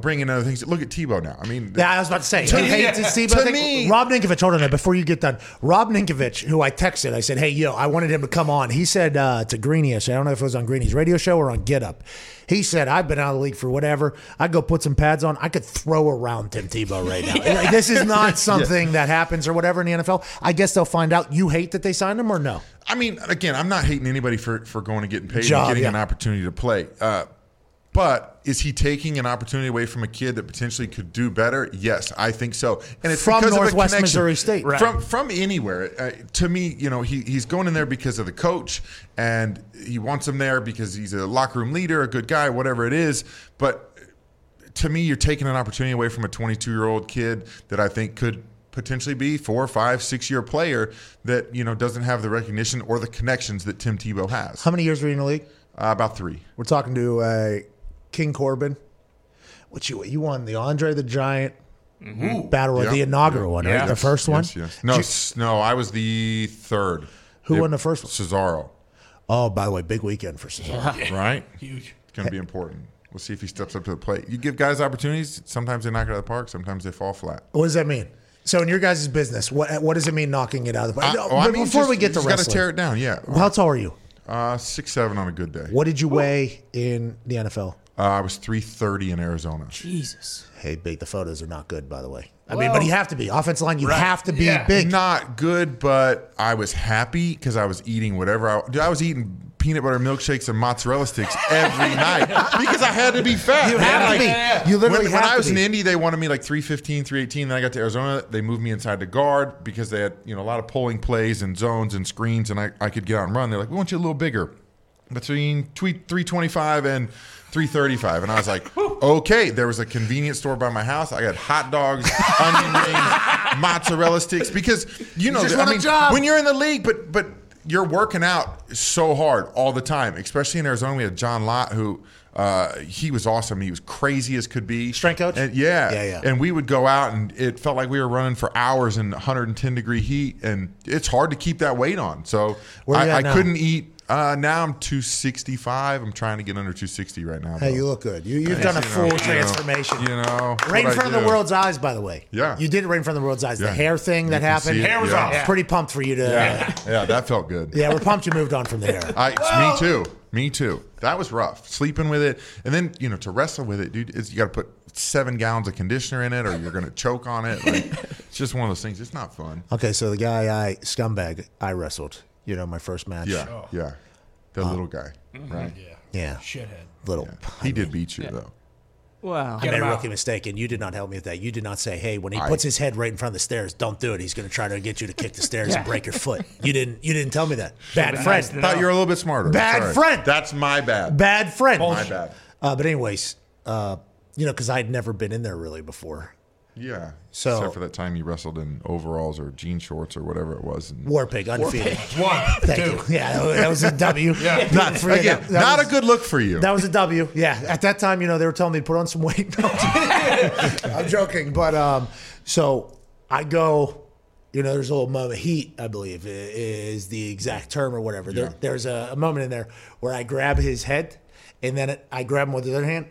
bringing other things. Look at Tebow now. I mean, I was about to say, Tebow. Rob Ninkovich, hold on there before you get done. Rob Ninkovich, who I texted, I said, hey, I wanted him to come on. He said to Greeny, I don't know if it was on Greeny's radio show or on Get Up. He said, I've been out of the league for whatever. I'd go put some pads on. I could throw around Tim Tebow right now. Yeah. Like, this is not something that happens or whatever in the NFL. I guess they'll find out. You hate that they signed him or no? I mean, again, I'm not hating anybody for going and getting paid and getting an opportunity to play. But is he taking an opportunity away from a kid that potentially could do better? Yes, I think so. And it's from because Northwest of a Missouri State, right? From anywhere. To me, you know, he's going in there because of the coach, and he wants him there because he's a locker room leader, a good guy, whatever it is. But to me, you're taking an opportunity away from a 22-year-old kid that I think could potentially be 4, 5, 6-year player that, you know, doesn't have the recognition or the connections that Tim Tebow has. How many years were you in the league? About 3. We're talking to King Corbin. What you won the Andre the Giant battle, the inaugural one, right? Yes, the first one. Yes. No, I was the 3rd. Who won the first one? Cesaro. Oh, by the way, big weekend for Cesaro, right? Huge. It's going to be important. We'll see if he steps up to the plate. You give guys opportunities. Sometimes they knock it out of the park. Sometimes they fall flat. What does that mean? So in your guys' business, what does it mean knocking it out of the park? Before we get to wrestling, you got to tear it down. Yeah. Well, how tall are you? 6'7" on a good day. What did you weigh in the NFL? I was 330 in Arizona. Jesus. Hey, big. The photos are not good, by the way. I mean, but you have to be. Offensive line, you have to be big. Not good, but I was happy because I was eating whatever. I was eating peanut butter milkshakes and mozzarella sticks every night because I had to be fat. You had to be. You literally had to be. When I was in Indy, they wanted me like 315, 318. Then I got to Arizona. They moved me inside the guard because they had, you know, a lot of pulling plays and zones and screens, and I could get out and run. They're like, we want you a little bigger. Between 325 and 335. And I was like, okay. There was a convenience store by my house. I got hot dogs, onion rings, mozzarella sticks. Because, you know, when you're in the league, but you're working out so hard all the time. Especially in Arizona, we had John Lott who – he was awesome. He was crazy as could be. Strength coach? And, yeah. And we would go out, and it felt like we were running for hours in 110-degree heat, and it's hard to keep that weight on. So I couldn't eat. Now I'm 265. I'm trying to get under 260 right now. Hey, you look good. You've done a full transformation. Right in front of the world's eyes, by the way. Yeah. You did it right in front of the world's eyes. Yeah. The hair thing that happened. Hair was off. Yeah. Pretty pumped for you to. Yeah, that felt good. Yeah, we're pumped you moved on from the hair. Me too. That was rough. Sleeping with it. And then, you know, to wrestle with it, dude, you got to put 7 gallons of conditioner in it or you're going to choke on it. Like, it's just one of those things. It's not fun. Okay, so the guy I wrestled. You know, my first match. Yeah. The little guy, right? Yeah. Shithead. Little. Yeah. He did beat you, though. Wow. I made a rookie mistake, and you did not help me with that. You did not say, hey, when he puts his head right in front of the stairs, don't do it. He's going to try to get you to kick the stairs and break your foot. You didn't tell me that. Bad friend. I thought you were a little bit smarter. Bad friend. That's my bad. Bad friend. Bullshit. My bad. But anyways, you know, because I had never been in there really before. Yeah. So, except for that time you wrestled in overalls or jean shorts or whatever it was. War Pig, undefeated. Thank you. Yeah, that was a W. Not a good look for you. That was a W. Yeah. At that time, you know, they were telling me to put on some weight. I'm joking. But so I go, you know, there's a little moment. Heat, I believe, is the exact term or whatever. Yeah. There's a moment in there where I grab his head and then I grab him with the other hand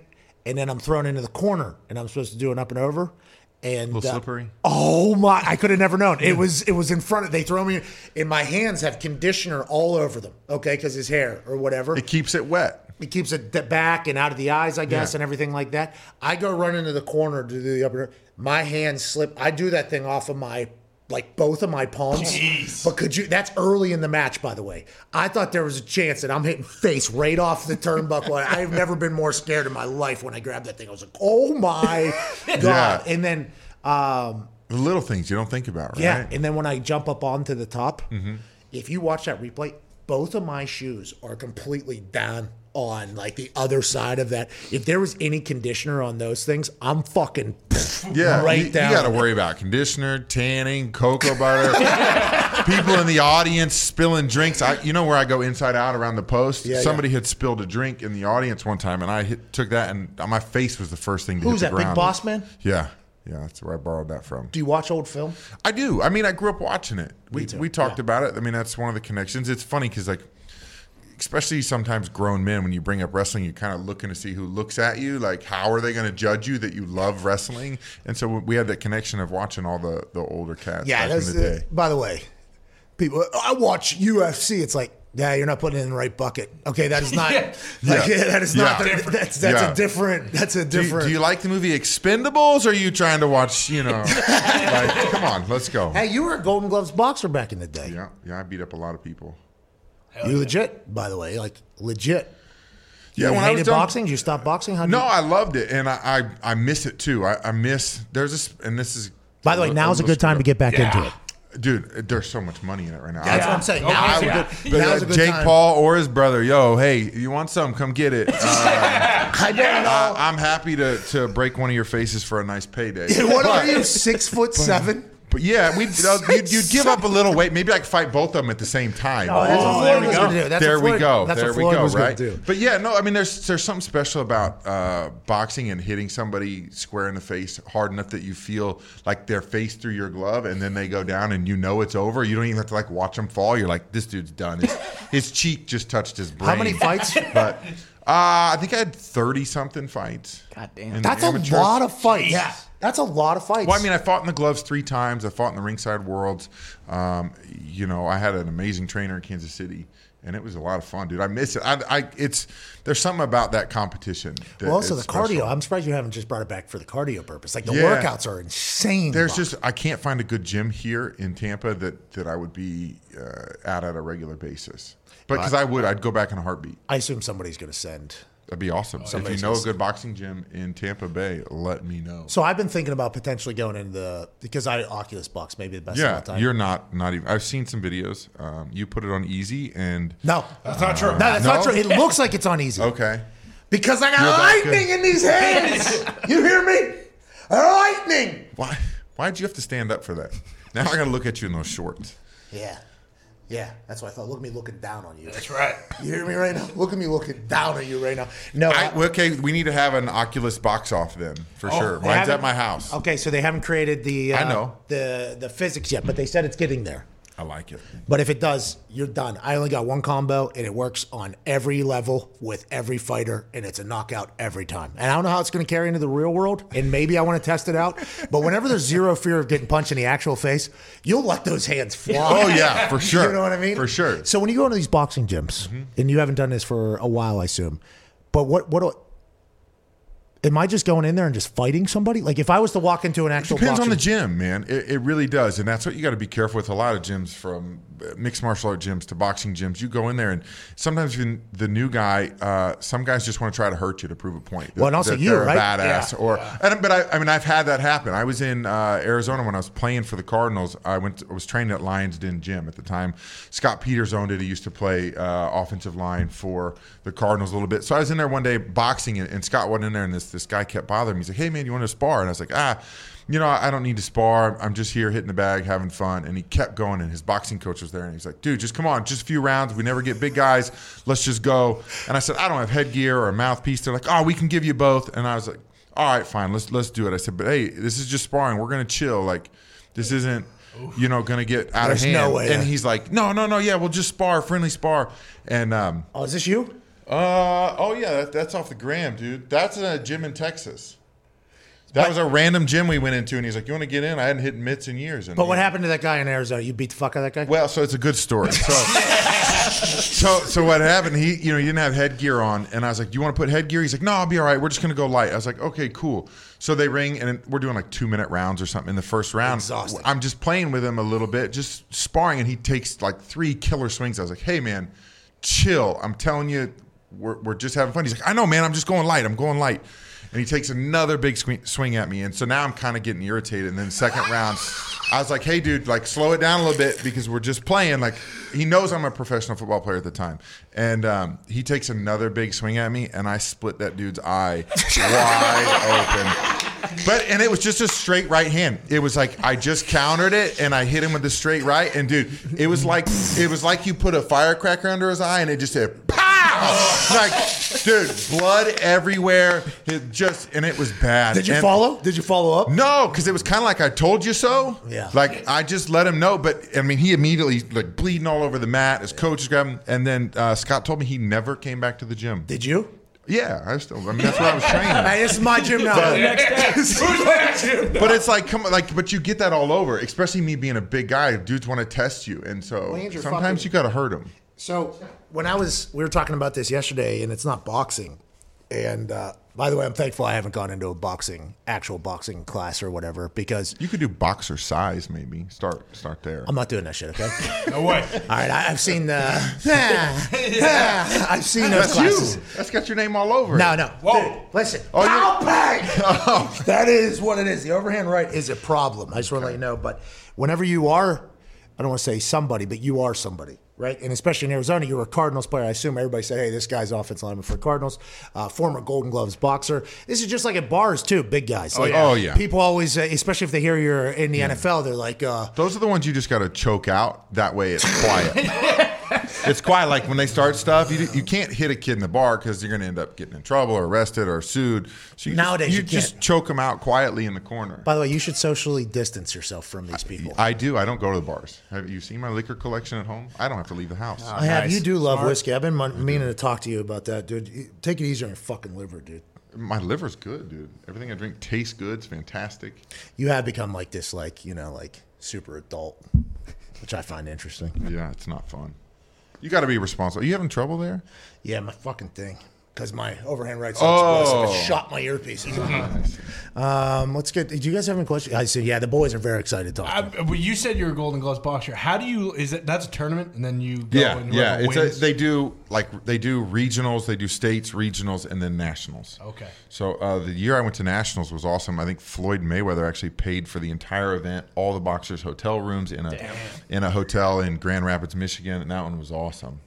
and then I'm thrown into the corner and I'm supposed to do an up and over. And, a little slippery. Oh my! I could have never known. It was in front of. They throw me, and my hands have conditioner all over them. Okay, because his hair or whatever. It keeps it wet. It keeps it back and out of the eyes, I guess, and everything like that. I go run into the corner to do the upper. My hands slip. I do that thing off of my. Like both of my palms. Jeez. But could you? That's early in the match, by the way. I thought there was a chance that I'm hitting face right off the turnbuckle. I've never been more scared in my life when I grabbed that thing. I was like, oh my God. Yeah. And then. The little things you don't think about, right? Yeah. And then when I jump up onto the top, if you watch that replay, both of my shoes are completely down on like the other side of that. If there was any conditioner on those things, I'm fucking right down. You got to worry about conditioner, tanning, cocoa butter, people in the audience spilling drinks. You know where I go inside out around the post? Yeah, somebody had spilled a drink in the audience one time, and I took that, and my face was the first thing to hit the ground. Who's that, Big Boss Man? Yeah. Yeah, that's where I borrowed that from. Do you watch old film? I do. I mean, I grew up watching it. We talked about it. I mean, that's one of the connections. It's funny because, like, especially sometimes grown men, when you bring up wrestling, you're kind of looking to see who looks at you. Like, how are they going to judge you that you love wrestling? And so we had that connection of watching all the older cats back in the day. By the way, people, I watch UFC. It's like, Yeah, you're not putting it in the right bucket. Okay, that is not. Yeah. Like, yeah. That is not. Yeah. That's a different. Do you like the movie Expendables? Or are you trying to watch? You know, like, come on, let's go. Hey, you were a Golden Gloves boxer back in the day. Yeah, I beat up a lot of people. Legit, by the way, like legit. Yeah, when I was done boxing, did you stop boxing? No, I loved it, and I miss it too. I miss. By the way, now's a good time to get back into it. Dude, there's so much money in it right now. That's what I'm saying. Now's a good Jake time. Paul or his brother, yo, hey, you want some? Come get it. I don't know. I'm happy to break one of your faces for a nice payday. What are you, 6'7"? But yeah, you'd give up a little weight. Maybe I could fight both of them at the same time. No, that's what Floyd was going to do. There we go, right? But yeah, no, I mean, there's something special about boxing and hitting somebody square in the face hard enough that you feel like their face through your glove, and then they go down, and you know it's over. You don't even have to like watch them fall. You're like, this dude's done. His cheek just touched his brain. How many fights? But I think I had 30-something fights. God damn, that's a lot of fights. Yeah. That's a lot of fights. Well, I mean, I fought in the gloves 3 times. I fought in the ringside worlds. You know, I had an amazing trainer in Kansas City, and it was a lot of fun, dude. I miss it. There's something about that competition. Well, also the cardio. I'm surprised you haven't just brought it back for the cardio purpose. Like, the workouts are insane. I can't find a good gym here in Tampa that I would be at a regular basis. But because I'd go back in a heartbeat. I assume somebody's going to send... That'd be awesome. So if you know a good boxing gym in Tampa Bay, let me know. So I've been thinking about potentially going into because I Oculus box, maybe the best of all time. Yeah, you're not even. I've seen some videos. You put it on easy and... No, that's not true. No, that's not true. It looks like it's on easy. Okay. Because I got lightning in these hands. You hear me? Lightning. Why'd you have to stand up for that? Now I got to look at you in those shorts. Yeah. Yeah, that's what I thought. Look at me looking down on you. That's right. You hear me right now? Look at me looking down on you right now. No. Okay, we need to have an Oculus box off then, for sure. Mine's at my house. Okay, so they haven't created the physics yet, but they said it's getting there. I like it. But if it does, you're done. I only got one combo, and it works on every level with every fighter, and it's a knockout every time. And I don't know how it's going to carry into the real world, and maybe I want to test it out. But whenever there's zero fear of getting punched in the actual face, you'll let those hands fly. Oh, yeah, for sure. You know what I mean? For sure. So when you go into these boxing gyms, and you haven't done this for a while, I assume, but am I just going in there and just fighting somebody? Like, if I was to walk into an actual boxing... It depends on the gym, man. It really does. And that's what you got to be careful with. A lot of gyms, from mixed martial art gyms to boxing gyms, you go in there and sometimes the new guy, some guys just want to try to hurt you to prove a point. Well, and also that they're right? A badass. Yeah. But I've had that happen. I was in Arizona when I was playing for the Cardinals. I was training at Lions Den Gym at the time. Scott Peters owned it. He used to play offensive line for the Cardinals a little bit. So I was in there one day boxing, and Scott wasn't in there, and this guy kept bothering me. He's like, hey, man, you want to spar? And I was like, I don't need to spar. I'm just here hitting the bag, having fun. And he kept going, and his boxing coach was there. And he's like, dude, just come on. Just a few rounds. We never get big guys. Let's just go. And I said, I don't have headgear or a mouthpiece. They're like, oh, we can give you both. And I was like, all right, fine. Let's do it. I said, but hey, this is just sparring. We're going to chill. Like, this isn't, going to get out of hand. There's no way. And he's like, no. Yeah, we'll just spar, friendly spar. And is this you? That's off the gram, dude. That's a gym in Texas. That was a random gym we went into, and he's like, you want to get in? I hadn't hit mitts in years. What happened to that guy in Arizona? You beat the fuck out of that guy? Well, so it's a good story. So what happened, he didn't have headgear on, and I was like, do you want to put headgear? He's like, no, I'll be all right. We're just going to go light. I was like, okay, cool. So they ring, and we're doing like 2-minute rounds or something in the first round. Exhausting. I'm just playing with him a little bit, just sparring, and he takes like 3 killer swings. I was like, hey, man, chill. I'm telling you. We're just having fun. He's like, I know, man. I'm going light. And he takes another big swing at me. And so now I'm kind of getting irritated. And then second round, I was like, hey, dude, like, slow it down a little bit because we're just playing. Like, he knows I'm a professional football player at the time. And he takes another big swing at me, and I split that dude's eye wide open. And it was just a straight right hand. It was like I just countered it, and I hit him with the straight right. And, dude, it was like you put a firecracker under his eye, and it just said, pow! Like, dude, blood everywhere. And it was bad. Did you follow? Did you follow up? No, because it was kind of like I told you so. Yeah. Like, I just let him know. But, I mean, he immediately, like, bleeding all over the mat. His coach was grabbing him. And then Scott told me he never came back to the gym. Did you? Yeah, that's what I was training. Hey, this is my gym now. But it's like, come on, like, but you get that all over, especially me being a big guy. Dudes want to test you, and so sometimes you got to hurt them. So when I was, we were talking about this yesterday, and it's not boxing. And by the way, I'm thankful I haven't gone into a boxing, actual boxing class or whatever, because you could do boxer size, maybe start there. I'm not doing that shit. Okay. No way. All right, I've seen the. I've seen those classes. You. That's got your name all over. No. Whoa. Dude, listen. Oh, pound bang. Oh. That is what it is. The overhand right is a problem. I just want to let you know. But whenever you are, I don't want to say somebody, but you are somebody. Right, and especially in Arizona, you were a Cardinals player. I assume everybody said, hey, this guy's offensive lineman for Cardinals, former Golden Gloves boxer. This is just like at bars, too, big guys. Like, oh, yeah. People always, especially if they hear you're in the NFL, they're like... Those are the ones you just got to choke out. That way it's quiet. It's quiet. Like when they start stuff, you can't hit a kid in the bar because you're going to end up getting in trouble or arrested or sued. So Nowadays, you just choke them out quietly in the corner. By the way, you should socially distance yourself from these people. I do. I don't go to the bars. Have you seen my liquor collection at home? I don't have to leave the house. Oh, I have. Nice. You do love whiskey. I've been meaning to talk to you about that, dude. Take it easy on your fucking liver, dude. My liver's good, dude. Everything I drink tastes good. It's fantastic. You have become like this, super adult, which I find interesting. Yeah, it's not fun. You got to be responsible. Are you having trouble there? Yeah, my fucking thing. Because my overhand right's explosive. It shot my earpieces. Let's get. Do you guys have any questions? I said, yeah, the boys are very excited to talk. But you said you're a Golden Gloves boxer. How do you? That's a tournament, and then you go and win. They do regionals, they do states, regionals, and then nationals. Okay. So the year I went to nationals was awesome. I think Floyd Mayweather actually paid for the entire event, all the boxers' hotel rooms in a hotel in Grand Rapids, Michigan, and that one was awesome.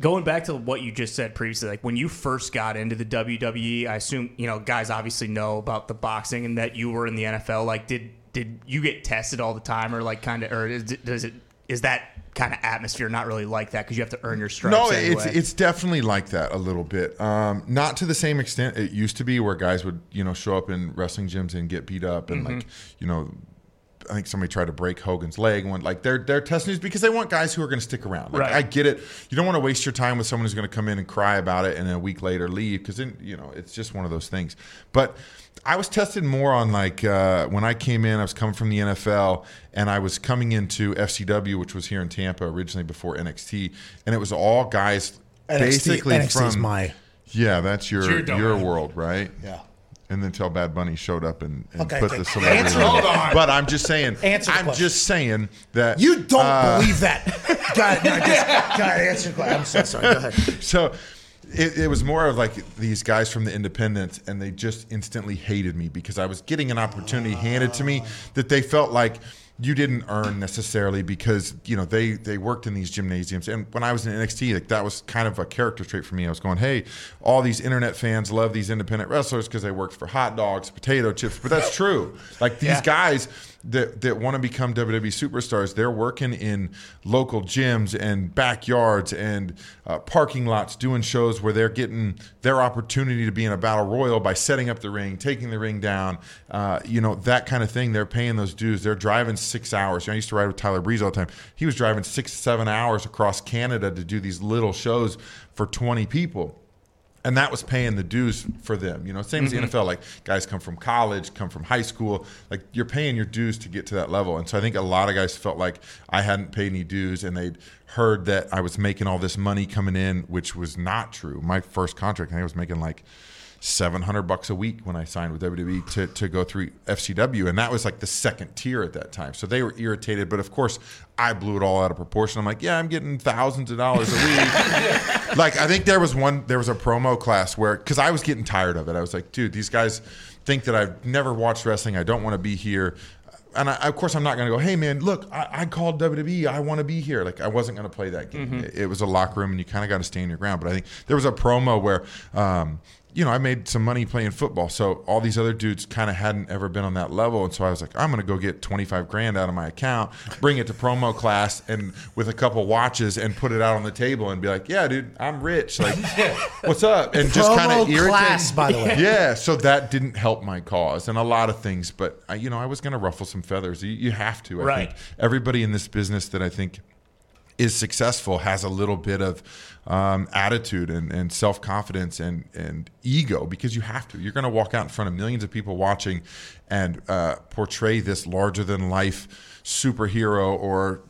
Going back to what you just said previously, like when you first got into the WWE, I assume, guys obviously know about the boxing and that you were in the NFL. Like, did you get tested all the time or is that kind of atmosphere not really like that because you have to earn your stripes? No, it's definitely like that a little bit. Not to the same extent it used to be where guys would, show up in wrestling gyms and get beat up and I think somebody tried to break Hogan's leg. They're testing it because they want guys who are going to stick around. Right. I get it. You don't want to waste your time with someone who's going to come in and cry about it and then a week later leave because then it's just one of those things. But I was tested more on when I came in, I was coming from the NFL and I was coming into FCW, which was here in Tampa originally before NXT, and it was all guys basically NXT's from my that's your world, right? Yeah. And then till Bad Bunny showed up and put the celebrity in. Hold on. But I'm just saying. I'm just saying that. You don't believe that. God, answer the question. I'm so sorry. Go ahead. So it was more of these guys from the independents, and they just instantly hated me because I was getting an opportunity handed to me that they felt like you didn't earn necessarily because, they worked in these gymnasiums. And when I was in NXT, that was kind of a character trait for me. I was going, hey, all these internet fans love these independent wrestlers because they worked for hot dogs, potato chips. But that's true. These guys that want to become WWE superstars, they're working in local gyms and backyards and parking lots doing shows where they're getting their opportunity to be in a battle royal by setting up the ring, taking the ring down, that kind of thing. They're paying those dues. They're driving 6 hours. I used to ride with Tyler Breeze all the time. He was driving 6 to 7 hours across Canada to do these little shows for 20 people. And that was paying the dues for them. Same as the NFL. Guys come from college, come from high school. You're paying your dues to get to that level. And so I think a lot of guys felt like I hadn't paid any dues, and they'd heard that I was making all this money coming in, which was not true. My first contract, I was making $700 a week when I signed with WWE to go through FCW, and that was the second tier at that time. So they were irritated, but of course I blew it all out of proportion. I'm I'm getting thousands of dollars a week. I think there was a promo class where, because I was getting tired of it, I was like, dude, these guys think that I've never watched wrestling. I don't want to be here. And of course, I'm not going to go, hey, man, look, I called WWE. I want to be here. I wasn't going to play that game. Mm-hmm. It was a locker room, and you kind of got to stand your ground. But I think there was a promo where, I made some money playing football. So all these other dudes kind of hadn't ever been on that level. And so I was like, I'm going to go get $25,000 out of my account, bring it to promo class and with a couple watches and put it out on the table and be like, yeah, dude, I'm rich. What's up? And just kind of irritate. Promo class, by the way. Yeah. So that didn't help my cause and a lot of things. But, I was going to ruffle some feathers. You have to. I think everybody in this business that I think is successful has a little bit of attitude and self-confidence and ego because you have to. You're going to walk out in front of millions of people watching and portray this larger-than-life superhero or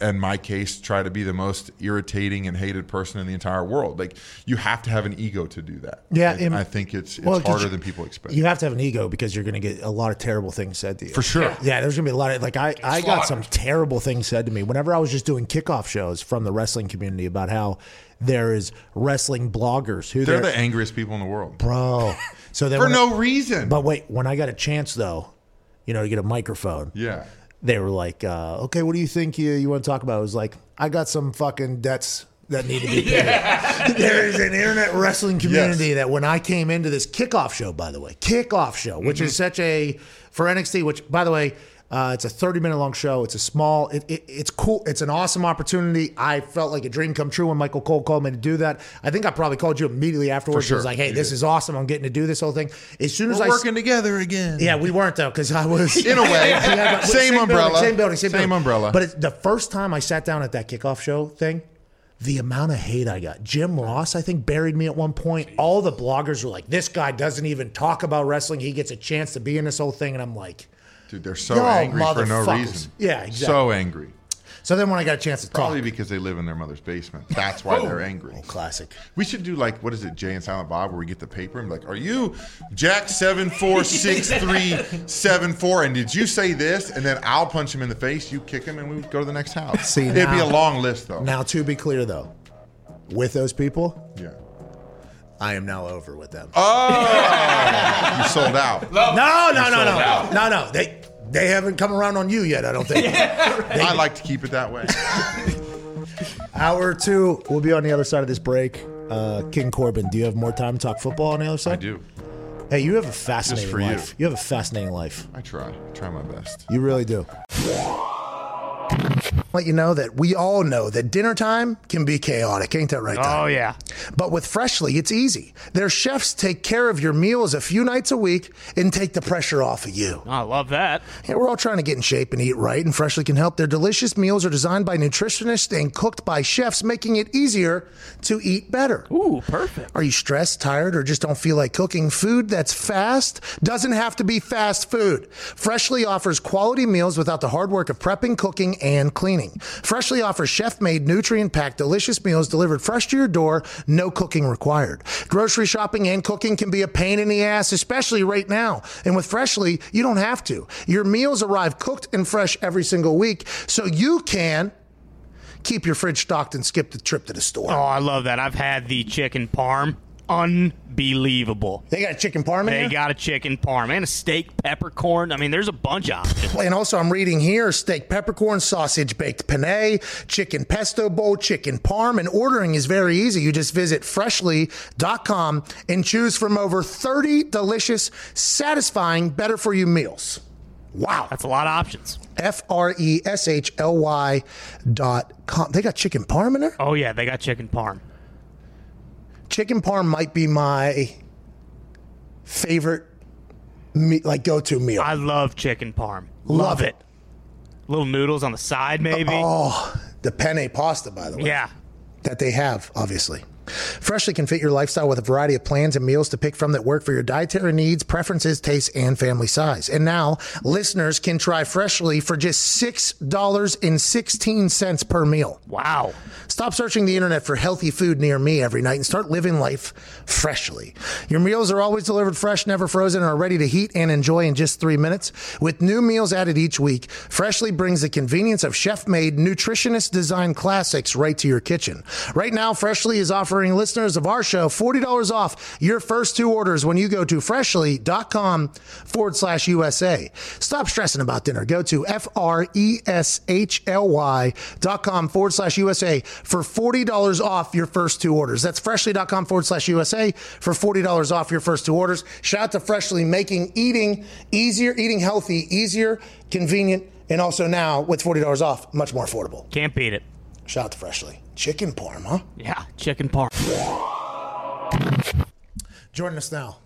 in my case, try to be the most irritating and hated person in the entire world. Like, you have to have an ego to do that. Yeah. And I think it's harder than people expect. You have to have an ego because you're going to get a lot of terrible things said to you. For sure. Yeah, there's going to be a lot of, like, I got some terrible things said to me whenever I was just doing kickoff shows from the wrestling community about how there is wrestling bloggers who they're the angriest people in the world. Bro. So for no reason. But wait, when I got a chance, though, you know, to get a microphone. Yeah. They were like, okay, what do you think you want to talk about? I was like, I got some fucking debts that need to be paid. Yeah. There is an internet wrestling community that when I came into this kickoff show, by the way, which is such a, for NXT, which, by the way, it's a 30-minute long show. It's a small, it's cool. It's an awesome opportunity. I felt like a dream come true when Michael Cole called me to do that. I think I probably called you immediately afterwards. Sure. I was like, hey, this is awesome. I'm getting to do this whole thing. As soon as we're working together again. Yeah, we weren't, though, because I was. In a way. Same umbrella. Same building. But the first time I sat down at that kickoff show thing, the amount of hate I got. Jim Ross, I think, buried me at one point. Jeez. All the bloggers were like, this guy doesn't even talk about wrestling. He gets a chance to be in this whole thing. And I'm like, dude, they're so angry for no reason. Yeah, exactly. So angry. So then when I got a chance to talk. Probably because they live in their mother's basement. That's why they're angry. Oh, classic. We should do like, what is it, Jay and Silent Bob, where we get the paper and be like, are you Jack746374? And did you say this? And then I'll punch him in the face, you kick him, and we would go to the next house. See, it'd be a long list, though. Now, to be clear, though, with those people, I am now over with them. Oh, you sold out. No. They haven't come around on you yet, I don't think. I like to keep it that way. Hour two, we'll be on the other side of this break. King Corbin, do you have more time to talk football on the other side? I do. Hey, you have a fascinating life. You have a fascinating life. I try my best. You really do. Let you know that we all know that dinner time can be chaotic. Ain't that right, Tom? Oh, yeah. But with Freshly, it's easy. Their chefs take care of your meals a few nights a week and take the pressure off of you. I love that. Yeah, we're all trying to get in shape and eat right, and Freshly can help. Their delicious meals are designed by nutritionists and cooked by chefs, making it easier to eat better. Ooh, perfect. Are you stressed, tired, or just don't feel like cooking? Food that's fast doesn't have to be fast food. Freshly offers quality meals without the hard work of prepping, cooking, and cleaning. Freshly offers chef-made, nutrient-packed, delicious meals delivered fresh to your door, no cooking required. Grocery shopping and cooking can be a pain in the ass, especially right now. And with Freshly, you don't have to. Your meals arrive cooked and fresh every single week, so you can keep your fridge stocked and skip the trip to the store. Oh, I love that. I've had the chicken parm. Unbelievable. They got a chicken parm in there? They got a chicken parm and a steak, peppercorn. I mean, there's a bunch of options. And also, I'm reading here, steak, peppercorn, sausage, baked penne, chicken pesto bowl, chicken parm. And ordering is very easy. You just visit freshly.com and choose from over 30 delicious, satisfying, better-for-you meals. Wow. That's a lot of options. FRESHLY.com. They got chicken parm in there? Oh, yeah. They got chicken parm. Chicken parm might be my favorite go-to meal. I love chicken parm. Love it. Little noodles on the side, maybe. Oh, the penne pasta, by the way. Yeah. That they have, obviously. Freshly can fit your lifestyle with a variety of plans and meals to pick from that work for your dietary needs, preferences, tastes, and family size. And now, listeners can try Freshly for just $6.16 per meal. Wow. Stop searching the internet for healthy food near me every night and start living life freshly. Your meals are always delivered fresh, never frozen, and are ready to heat and enjoy in just 3 minutes. With new meals added each week, Freshly brings the convenience of chef-made, nutritionist-designed classics right to your kitchen. Right now, Freshly is offering listeners of our show $40 off your first two orders when you go to freshly.com/USA. Stop stressing about dinner. Go to freshly.com/USA for $40 off your first two orders. That's freshly.com/USA for $40 off your first two orders. Shout out to Freshly, making eating healthy easier, convenient, and also now with $40 off, much more affordable. Can't beat it. Shout out to Freshly. Chicken parm, huh? Yeah, chicken parm. Jordan Snell.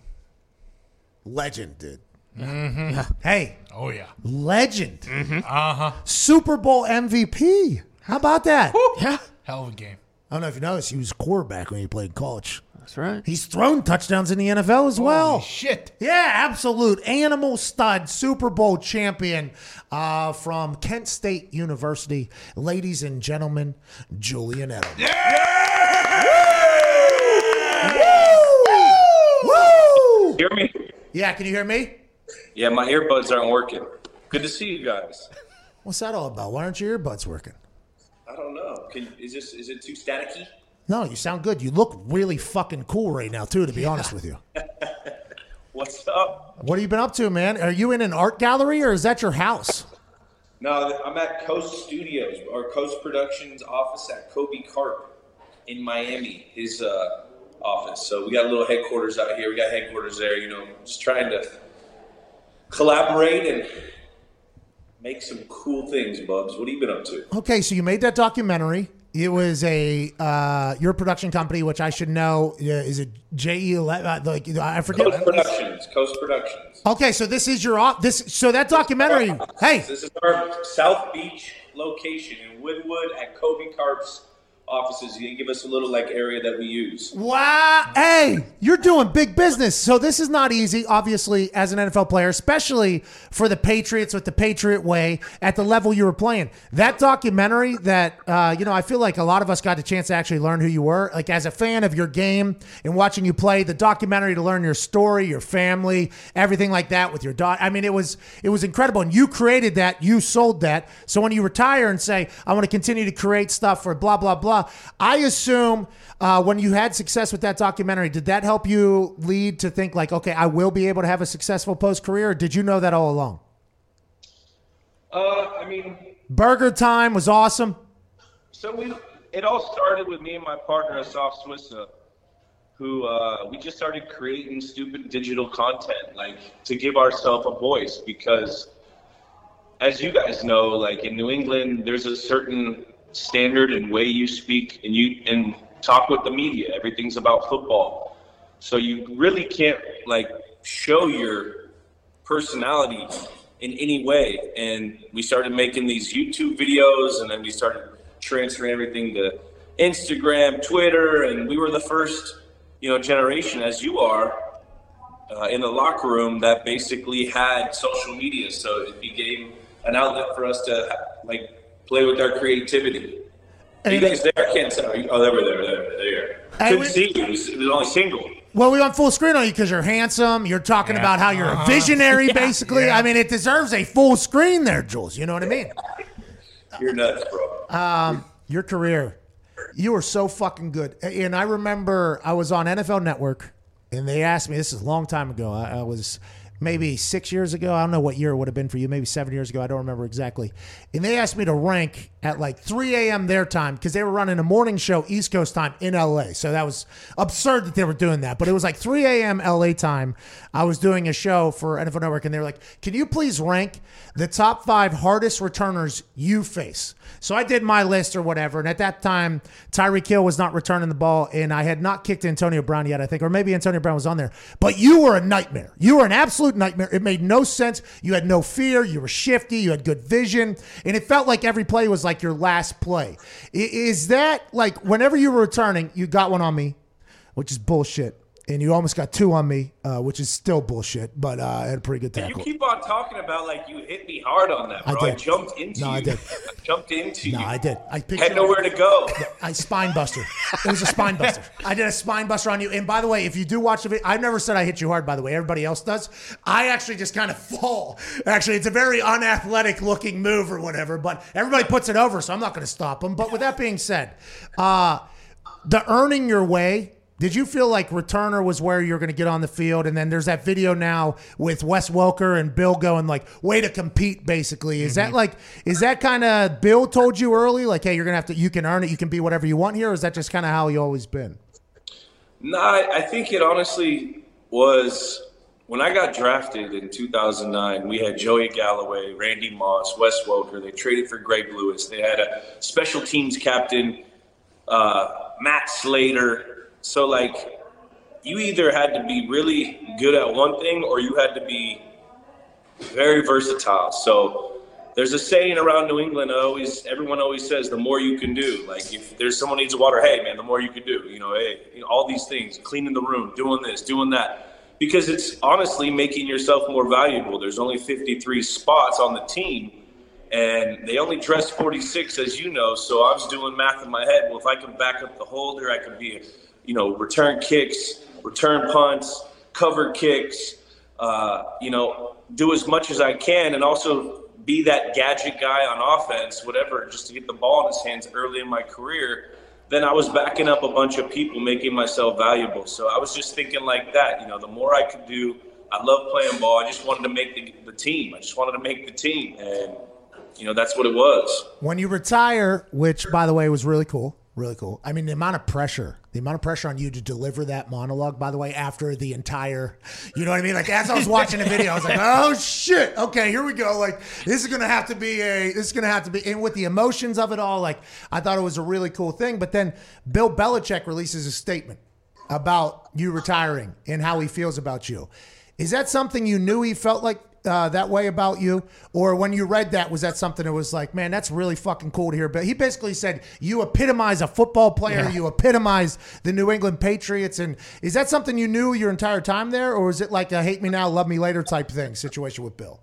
Legend, dude. Mm-hmm. Hey. Oh, yeah. Legend. Mm-hmm. Uh-huh. Super Bowl MVP. How about that? Woo. Yeah. Hell of a game. I don't know if you noticed, he was quarterback when he played college. That's right. He's thrown touchdowns in the NFL as well. Holy shit. Yeah, absolute animal stud, Super Bowl champion from Kent State University. Ladies and gentlemen, Julian Edelman. Yeah! Woo! Woo! Woo! Hear me? Yeah, can you hear me? Yeah, my earbuds aren't working. Good to see you guys. What's that all about? Why aren't your earbuds working? I don't know. Is it too staticky? No, you sound good. You look really fucking cool right now, too, to be honest with you. What's up? What have you been up to, man? Are you in an art gallery or is that your house? No, I'm at Coast Studios or Coast Productions office at Kobe Carp in Miami, his office. So we got a little headquarters out here. We got headquarters there, you know, just trying to collaborate and make some cool things, Bubs. What have you been up to? Okay, so you made that documentary. It was a your production company, which I should know. Is it JE11? Like I forget. Coast Productions. Okay, so this is your this. So that documentary. Hey, this is our South Beach location in Woodwood at Kobe Carp's offices. You can give us a little like area that we use. Wow! Hey, you're doing big business. So this is not easy, obviously, as an NFL player, especially for the Patriots with the Patriot way at the level you were playing. That documentary that you know, I feel like a lot of us got a chance to actually learn who you were, like as a fan of your game and watching you play. The documentary to learn your story, your family, everything like that with your daughter. I mean, it was incredible, and you created that. You sold that. So when you retire and say, I want to continue to create stuff for blah blah blah. I assume when you had success with that documentary, did that help you lead to think like, okay, I will be able to have a successful post-career? Or did you know that all along? I mean, Burger Time was awesome. So it all started with me and my partner, Asaf Swissa, who we just started creating stupid digital content, like to give ourselves a voice because, as you guys know, like in New England, there's a certain standard and way you speak and you talk with the media. Everything's about football, so you really can't like show your personality in any way. And we started making these YouTube videos, and then we started transferring everything to Instagram, Twitter, and we were the first, you know, generation, as you are, in the locker room that basically had social media. So it became an outlet for us to like play with our creativity. Are you guys there? I can't tell. Oh, there. Couldn't see you. It was only single. Well, we're on full screen on you because you're handsome. You're talking about how you're a visionary, basically. Yeah. I mean, it deserves a full screen there, Jules. You know what I mean? You're nuts, bro. Your career. You were so fucking good. And I remember I was on NFL Network, and they asked me, this is a long time ago. I was... maybe 6 years ago. I don't know what year it would have been for you. Maybe 7 years ago. I don't remember exactly. And they asked me to rank at like 3 a.m. their time because they were running a morning show East Coast time in L.A. So that was absurd that they were doing that. But it was like 3 a.m. L.A. time. I was doing a show for NFL Network, and they were like, can you please rank the top 5 hardest returners you face? So I did my list or whatever. And at that time, Tyreek Hill was not returning the ball. And I had not kicked Antonio Brown yet, I think. Or maybe Antonio Brown was on there. But you were a nightmare. You were an absolute nightmare. It made no sense. You had no fear. You were shifty. You had good vision. And it felt like every play was like your last play. Is that like whenever you were returning, you got one on me, which is bullshit. And you almost got 2 on me, which is still bullshit, but I had a pretty good tackle. You keep on talking about like you hit me hard on that, bro. I jumped into you. I jumped into you. No, I did. I had nowhere to go. I spine buster. It was a spine buster. I did a spine buster on you. And by the way, if you do watch the video, I've never said I hit you hard, by the way. Everybody else does. I actually just kind of fall. Actually, it's a very unathletic looking move or whatever, but everybody puts it over, so I'm not going to stop them. But with that being said, the earning your way. Did you feel like returner was where you're going to get on the field? And then there's that video now with Wes Welker and Bill going like, way to compete, basically. Is that like, is that kind of Bill told you early? Like, hey, you're going to have to, you can earn it. You can be whatever you want here. Or is that just kind of how you always been? No, I think it honestly was when I got drafted in 2009, we had Joey Galloway, Randy Moss, Wes Welker. They traded for Greg Lewis. They had a special teams captain, Matt Slater. So, like, you either had to be really good at one thing or you had to be very versatile. So There's a saying around New England, everyone always says, the more you can do. Like, if there's someone needs water, hey, man, the more you can do. You know, hey, all these things, cleaning the room, doing this, doing that. Because it's honestly making yourself more valuable. There's only 53 spots on the team, and they only dress 46, as you know. So I was doing math in my head. Well, if I can back up the holder, I can be, return kicks, return punts, cover kicks, do as much as I can, and also be that gadget guy on offense, whatever, just to get the ball in his hands early in my career. Then I was backing up a bunch of people, making myself valuable. So I was just thinking like that, the more I could do. I love playing ball. I just wanted to make the team. And, that's what it was. When you retire, which, by the way, was really cool. Really cool. I mean, the amount of pressure on you to deliver that monologue, by the way, after the entire, Like, as I was watching the video, I was like, oh shit. Okay, here we go. Like, this is going to have to be, and with the emotions of it all, like, I thought it was a really cool thing. But then Bill Belichick releases a statement about you retiring and how he feels about you. Is that something you knew he felt like that way about you, or when you read that, was that something that was like, man, that's really fucking cool to hear? But he basically said, you epitomize a football player, yeah. You epitomize the New England Patriots. And is that something you knew your entire time there, or is it like a hate me now, love me later type thing situation with Bill?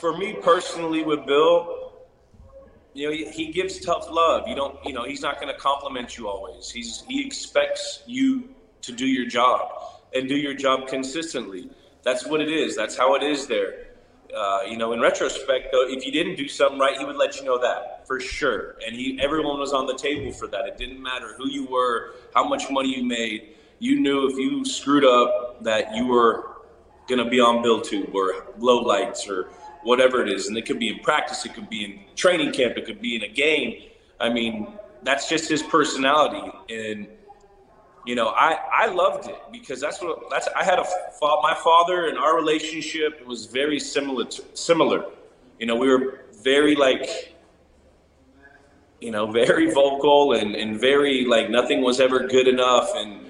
For me personally with Bill, he gives tough love. He's not going to compliment you always. He expects you to do your job and do your job consistently. That's what it is. That's how it is there. In retrospect, though, if you didn't do something right, he would let you know that for sure. And everyone was on the table for that. It didn't matter who you were, how much money you made. You knew if you screwed up that you were going to be on Bill Tube or low lights or whatever it is. And it could be in practice. It could be in training camp. It could be in a game. I mean, that's just his personality. And I loved it because my father and our relationship was very similar. We were very very vocal and very nothing was ever good enough. And,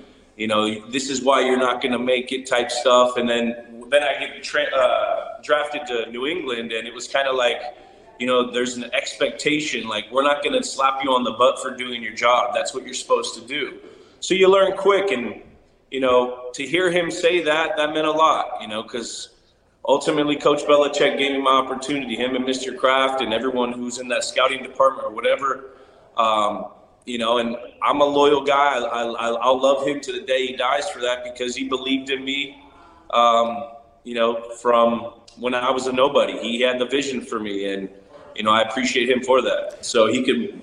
this is why you're not going to make it type stuff. And then I get drafted to New England, and it was kind of there's an expectation, we're not going to slap you on the butt for doing your job. That's what you're supposed to do. So you learn quick, and, to hear him say that meant a lot, because ultimately Coach Belichick gave me my opportunity, him and Mr. Kraft and everyone who's in that scouting department or whatever, and I'm a loyal guy. I'll love him to the day he dies for that, because he believed in me, from when I was a nobody. He had the vision for me, and, I appreciate him for that. So he can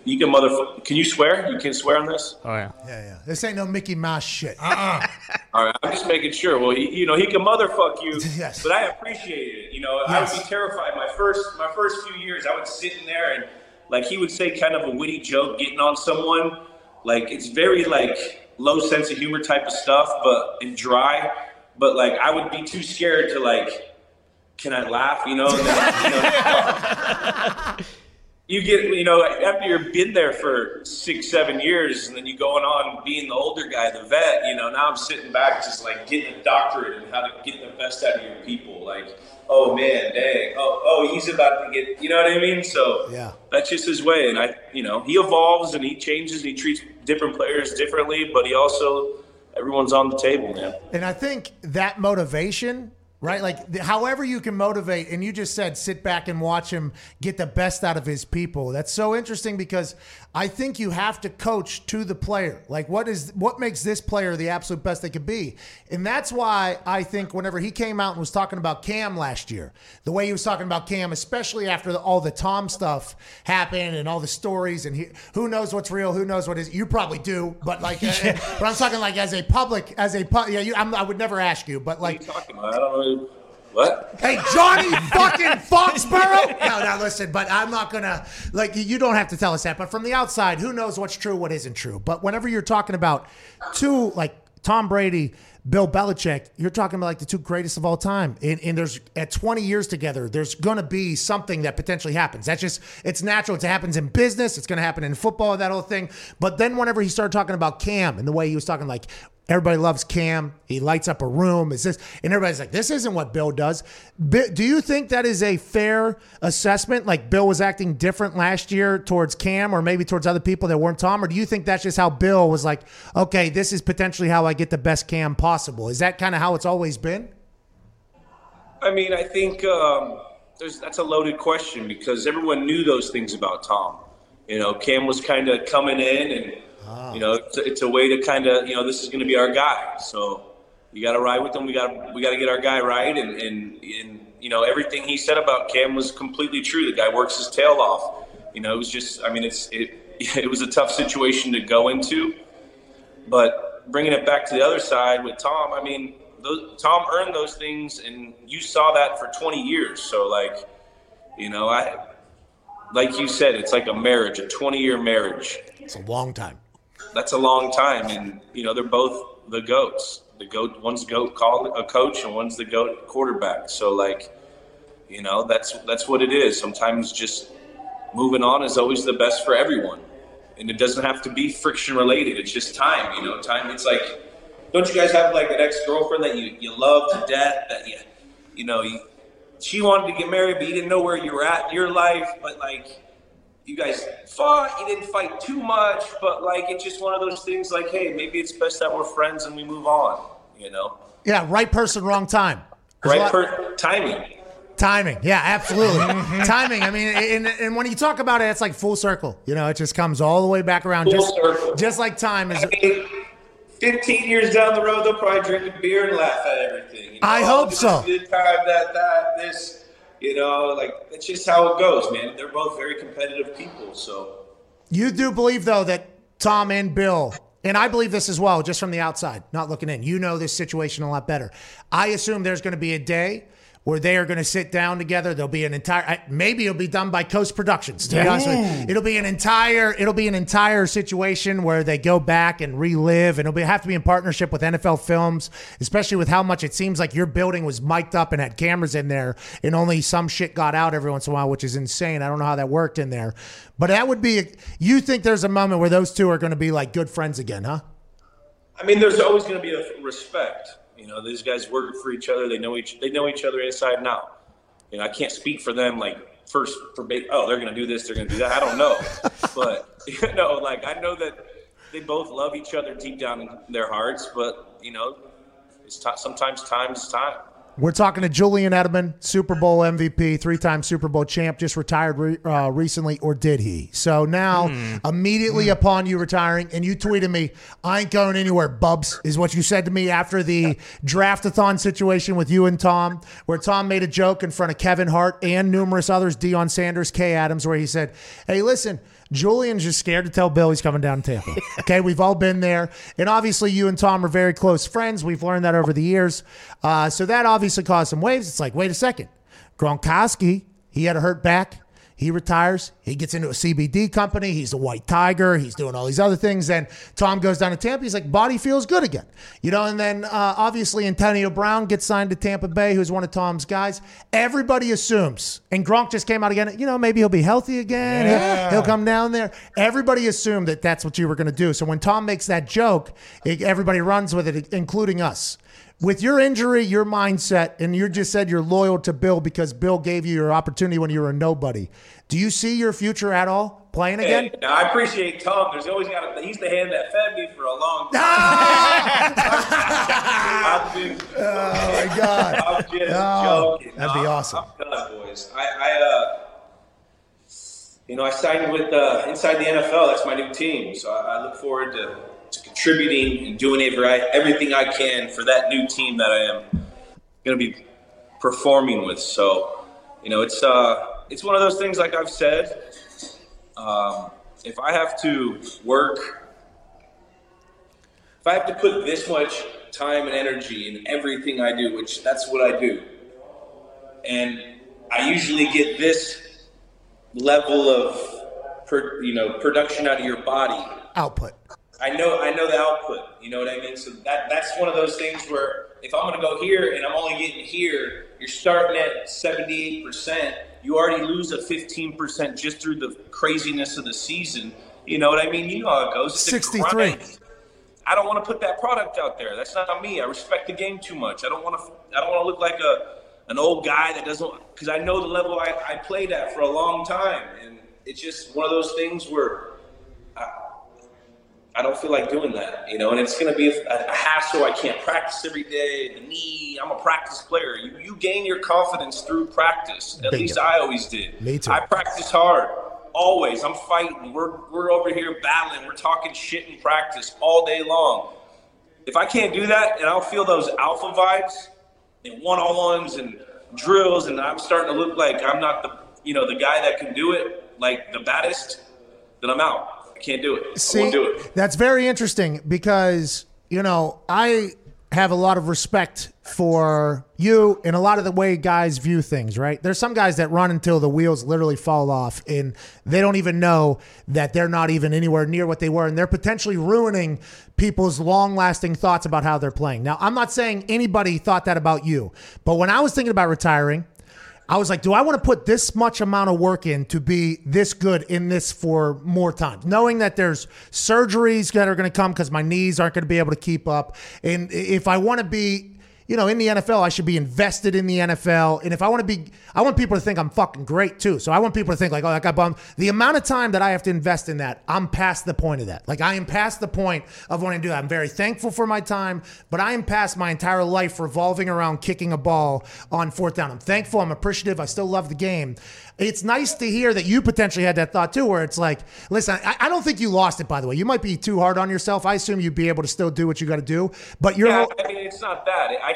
can you swear? You can swear on this? Oh, yeah. Yeah. This ain't no Mickey Mouse shit. Uh-uh. All right. I'm just making sure. Well, he can motherfuck you, yes. But I appreciate it. Yes. I would be terrified. My first few years, I would sit in there and he would say kind of a witty joke getting on someone. It's very low sense of humor type of stuff, and dry. But I would be too scared to can I laugh? You get, after you've been there for 6-7 years, and then you going on being the older guy, the vet, now I'm sitting back just getting a doctorate and how to get the best out of your people. Oh man, dang. Oh, he's about to get, you know what I mean? So yeah, that's just his way. And he evolves and he changes and he treats different players differently, but he also, everyone's on the table, man. And I think that motivation, right? However you can motivate, and you just said, sit back and watch him get the best out of his people. That's so interesting, because I think you have to coach to the player. What makes this player the absolute best they could be? And that's why I think whenever he came out and was talking about Cam last year, the way he was talking about Cam, especially after all the Tom stuff happened and all the stories, and who knows what's real, who knows what is, you probably do, but yeah. But I'm talking I would never ask you, but what are you talking about? I don't know. What? Hey, Johnny fucking Foxborough? No, listen, but I'm not going to, you don't have to tell us that. But from the outside, who knows what's true, what isn't true. But whenever you're talking about two, Tom Brady, Bill Belichick, you're talking about the two greatest of all time. And there's, at 20 years together, there's going to be something that potentially happens. That's just, it's natural. It happens in business. It's going to happen in football, that whole thing. But then whenever he started talking about Cam and the way he was talking, Everybody loves Cam. He lights up a room. Is this? And everybody's like, this isn't what Bill does. Do you think that is a fair assessment? Like Bill was acting different last year towards Cam or maybe towards other people that weren't Tom? Or do you think that's just how Bill was like, okay, this is potentially how I get the best Cam possible? Is that kind of how it's always been? I mean, I think that's a loaded question because everyone knew those things about Tom. You know, Cam was kind of coming in and, you know, it's a way to kind of, you know, this is going to be our guy. So you got to ride with him. We got to get our guy right. And you know, everything he said about Cam was completely true. The guy works his tail off. You know, it was just, I mean, it was a tough situation to go into. But bringing it back to the other side with Tom, I mean, Tom earned those things, and you saw that for 20 years. So, like, you know, like you said, it's like a marriage, a 20-year marriage. It's a long time. That's a long time, and you know they're both the goats. The goat, one's goat call a coach, and one's the goat quarterback. So like, you know, that's what it is. Sometimes just moving on is always the best for everyone, and it doesn't have to be friction related. It's just time, you know. Time. It's like, don't you guys have like an ex-girlfriend that you love to death that you know she wanted to get married, but you didn't know where you were at in your life, but like. You guys fought, you didn't fight too much, but like it's just one of those things like, hey, maybe it's best that we're friends and we move on, you know? Yeah, right person, wrong time. Timing. Timing, yeah, absolutely. Timing, I mean, and when you talk about it, it's like full circle. You know, it just comes all the way back around. Just like time is... I mean, 15 years down the road, they'll probably drink a beer and laugh at everything. You know? I hope so. Good time, this... You know, like, that's just how it goes, man. They're both very competitive people, so. You do believe, though, that Tom and Bill, and I believe this as well, just from the outside, not looking in. You know this situation a lot better. I assume there's going to be a day where they are going to sit down together. There'll be an entire, maybe it'll be done by Coast Productions, to be honest with you. It'll be an entire situation where they go back and relive, and it'll have to be in partnership with NFL Films, especially with how much it seems like your building was mic'd up and had cameras in there, and only some shit got out every once in a while, which is insane. I don't know how that worked in there. But that would be, you think there's a moment where those two are going to be like good friends again, huh? I mean, there's always going to be a respect. You know, these guys work for each other. They know each other inside and out. You know, I can't speak for them. Like they're going to do this, they're going to do that. I don't know, but you know, like I know that they both love each other deep down in their hearts. But you know, it's sometimes time is time. We're talking to Julian Edelman, Super Bowl MVP, three-time Super Bowl champ, just retired recently, or did he? So now, immediately upon you retiring, and you tweeted me, I ain't going anywhere, Bubs, is what you said to me after the draft-a-thon situation with you and Tom, where Tom made a joke in front of Kevin Hart and numerous others, Deion Sanders, Kay Adams, where he said, hey, listen, Julian's just scared to tell Bill he's coming down to Tampa. Okay, we've all been there. And obviously you and Tom are very close friends. We've learned that over the years. So that obviously caused some waves. It's like, wait a second. Gronkowski, he had a hurt back. He retires. He gets into a CBD company. He's a white tiger. He's doing all these other things. Then Tom goes down to Tampa. He's like, body feels good again. You know, and then obviously Antonio Brown gets signed to Tampa Bay, who's one of Tom's guys. Everybody assumes, and Gronk just came out again, you know, maybe he'll be healthy again. Yeah. He'll come down there. Everybody assumed that that's what you were going to do. So when Tom makes that joke, everybody runs with it, including us. With your injury, your mindset, and you just said you're loyal to Bill because Bill gave you your opportunity when you were a nobody. Do you see your future at all playing again? Hey, I appreciate Tom. He's the hand that fed me for a long time. Oh my God! I'm just joking. That'd be awesome. I'm done, boys. I signed with Inside the NFL. That's my new team. So I look forward to contributing and doing everything I can for that new team that I am going to be performing with. So, you know, it's one of those things, like I've said, if I have to work, if I have to put this much time and energy in everything I do, which that's what I do, and I usually get this level of, production out of your body. Output. I know the output, you know what I mean? So that's one of those things where if I'm going to go here and I'm only getting here, you're starting at 78%. You already lose a 15% just through the craziness of the season. You know what I mean? You know how it goes. It's 63. I don't want to put that product out there. That's not me. I respect the game too much. I don't want to look like an old guy that doesn't, because I know the level I played at for a long time, and it's just one of those things where I don't feel like doing that, you know. And it's going to be a hassle. I can't practice every day. The knee. I'm a practice player. You gain your confidence through practice. At least I always did. Me too. I practice hard. Always. I'm fighting. We're over here battling. We're talking shit in practice all day long. If I can't do that, and I'll feel those alpha vibes and one-on-ones and drills, and I'm starting to look like I'm not the guy that can do it, like the baddest, then I'm out. I can't do it. See, I won't do it. That's very interesting because, you know, I have a lot of respect for you and a lot of the way guys view things, right? There's some guys that run until the wheels literally fall off and they don't even know that they're not even anywhere near what they were, and they're potentially ruining people's long-lasting thoughts about how they're playing. Now, I'm not saying anybody thought that about you, but when I was thinking about retiring, I was like, do I want to put this much amount of work in to be this good in this for more time? Knowing that there's surgeries that are going to come because my knees aren't going to be able to keep up. And if I want to be, you know, in the NFL, I should be invested in the NFL. And if I want to be, I want people to think I'm fucking great too. So I want people to think like, oh, that guy bummed. The amount of time that I have to invest in that, I'm past the point of that. Like I am past the point of wanting to do that. I'm very thankful for my time, but I am past my entire life revolving around kicking a ball on fourth down. I'm thankful. I'm appreciative. I still love the game. It's nice to hear that you potentially had that thought too, where it's like, listen, I don't think you lost it, by the way. You might be too hard on yourself. I assume you'd be able to still do what you got to do, but you're. Yeah, I mean, it's not that. I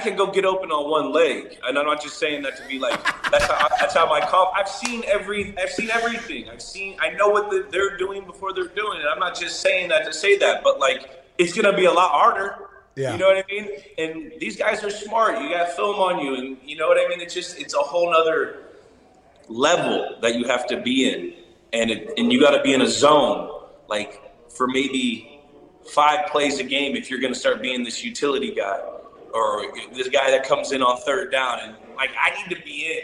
can go get open on one leg, and I'm not just saying that to be like that's how my comp. I've seen everything. I know what they're doing before they're doing it. I'm not just saying that to say that, but like it's gonna be a lot harder. Yeah. You know what I mean? And these guys are smart. You got film on you, and you know what I mean. It's a whole nother level that you have to be in, and you got to be in a zone like for maybe 5 plays a game if you're going to start being this utility guy or this guy that comes in on third down. And like, I need to be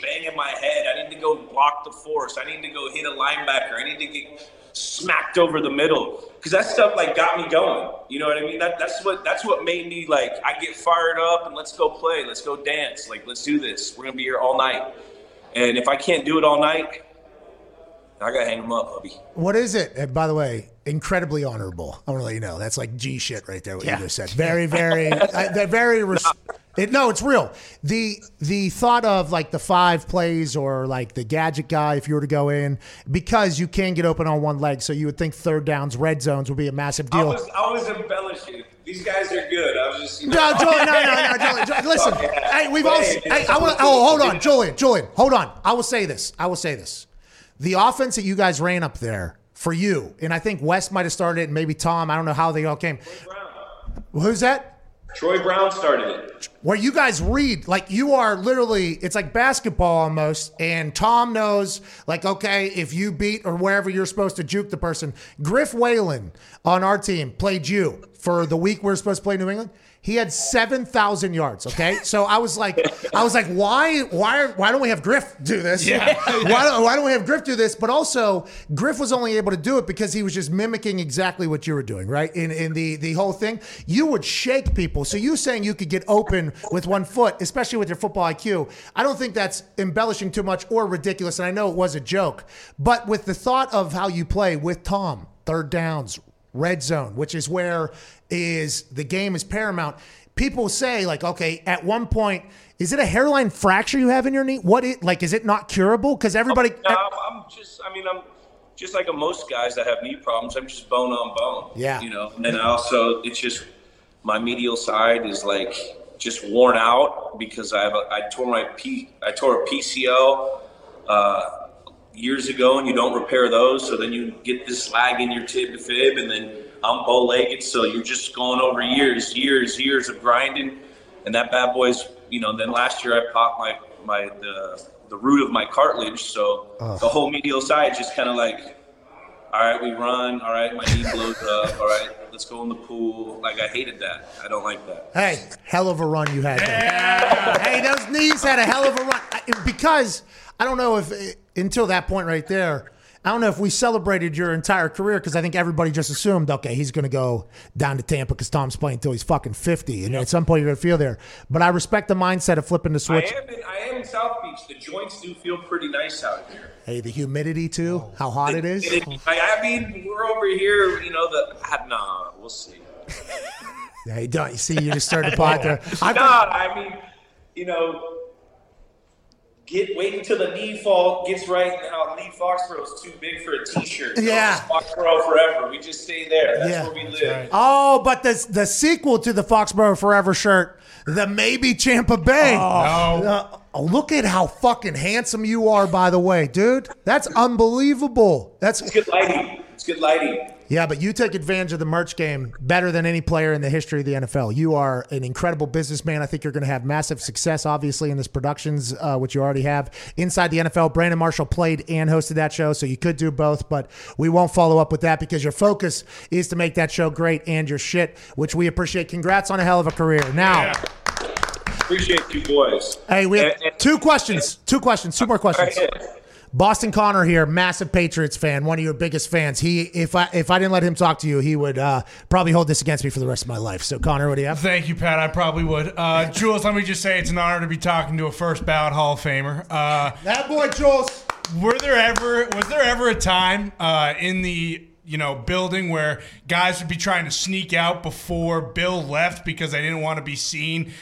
banging my head. I need to go block the force. I need to go hit a linebacker. I need to get smacked over the middle, because that stuff like got me going. You know what I mean? That's what made me like, I get fired up and let's go play. Let's go dance. Like, let's do this. We're going to be here all night. And if I can't do it all night, I got to hang them up, hubby. What is it? And by the way, incredibly honorable. I want to let you know. That's like G shit right there, what you just said. Very, very, it's real. The thought of like the 5 plays or like the gadget guy, if you were to go in, because you can get open on one leg. So you would think third downs, red zones would be a massive deal. I was embellishing. These guys are good. I was just, you know. No, Julian. Listen, hey, we've all, hey, I want to, oh, hold on, Julian, hold on. I will say this. The offense that you guys ran up there, for you, and I think Wes might have started it, and maybe Tom. I don't know how they all came. Who's that? Troy Brown started it. Where you guys read, like you are literally, it's like basketball almost, and Tom knows, like, okay, if you beat or wherever you're supposed to juke the person. Griff Whalen on our team played you for the week we're supposed to play New England. He had 7,000 yards, okay? So I was like, why don't we have Griff do this? Yeah. Why don't we have Griff do this? But also, Griff was only able to do it because he was just mimicking exactly what you were doing, right? In the whole thing, you would shake people. So you saying you could get open with one foot, especially with your football IQ, I don't think that's embellishing too much or ridiculous, and I know it was a joke. But with the thought of how you play with Tom, third downs, red zone, which is where is the game is paramount. People say like, okay, at one point, is it a hairline fracture you have in your knee? Is it not curable? Because everybody. I'm just like most guys that have knee problems. I'm just bone on bone. Yeah. You know, and then also it's just my medial side is like just worn out because I tore a PCL years ago, and you don't repair those, so then you get this lag in your tib to fib, and then I'm bow-legged, so you're just going over years of grinding, and that bad boy's, you know. Then last year I popped the root of my cartilage, so the whole medial side just kind of like, all right, we run, all right, my knee blows up, all right, let's go in the pool. Like, I hated that. I don't like that. Hey, hell of a run you had there. Yeah. Hey, those knees had a hell of a run, because I don't know if until that point right there, I don't know if we celebrated your entire career because I think everybody just assumed, okay, he's going to go down to Tampa because Tom's playing until he's fucking 50. And at some point you're going to feel there. But I respect the mindset of flipping the switch. I am in South Beach. The joints do feel pretty nice out here. Hey, the humidity too, how hot it is. I mean, we're over here, you know, we'll see. Hey, don't you see? You just started to pot there. I mean, you know, wait until the knee fall gets right, and how Lee Foxborough's too big for a T-shirt. Yeah, Foxborough forever. We just stay there. That's where we live. Right. Oh, but the sequel to the Foxborough Forever shirt, the maybe Tampa Bay. Oh, no. Look at how fucking handsome you are, by the way, dude. That's unbelievable. It's good lighting. It's good lighting. Yeah, but you take advantage of the merch game better than any player in the history of the NFL. You are an incredible businessman. I think you're going to have massive success, obviously, in this productions, which you already have. Inside the NFL, Brandon Marshall played and hosted that show, so you could do both, but we won't follow up with that because your focus is to make that show great and your shit, which we appreciate. Congrats on a hell of a career. Now. Yeah. Appreciate you boys. Hey, we have two more questions. Boston Connor here, massive Patriots fan, one of your biggest fans. He, if I didn't let him talk to you, he would probably hold this against me for the rest of my life. So, Connor, what do you have? Thank you, Pat. I probably would. Jules, let me just say it's an honor to be talking to a first ballot Hall of Famer. That boy, Jules. Was there ever a time in the building where guys would be trying to sneak out before Bill left because they didn't want to be seen,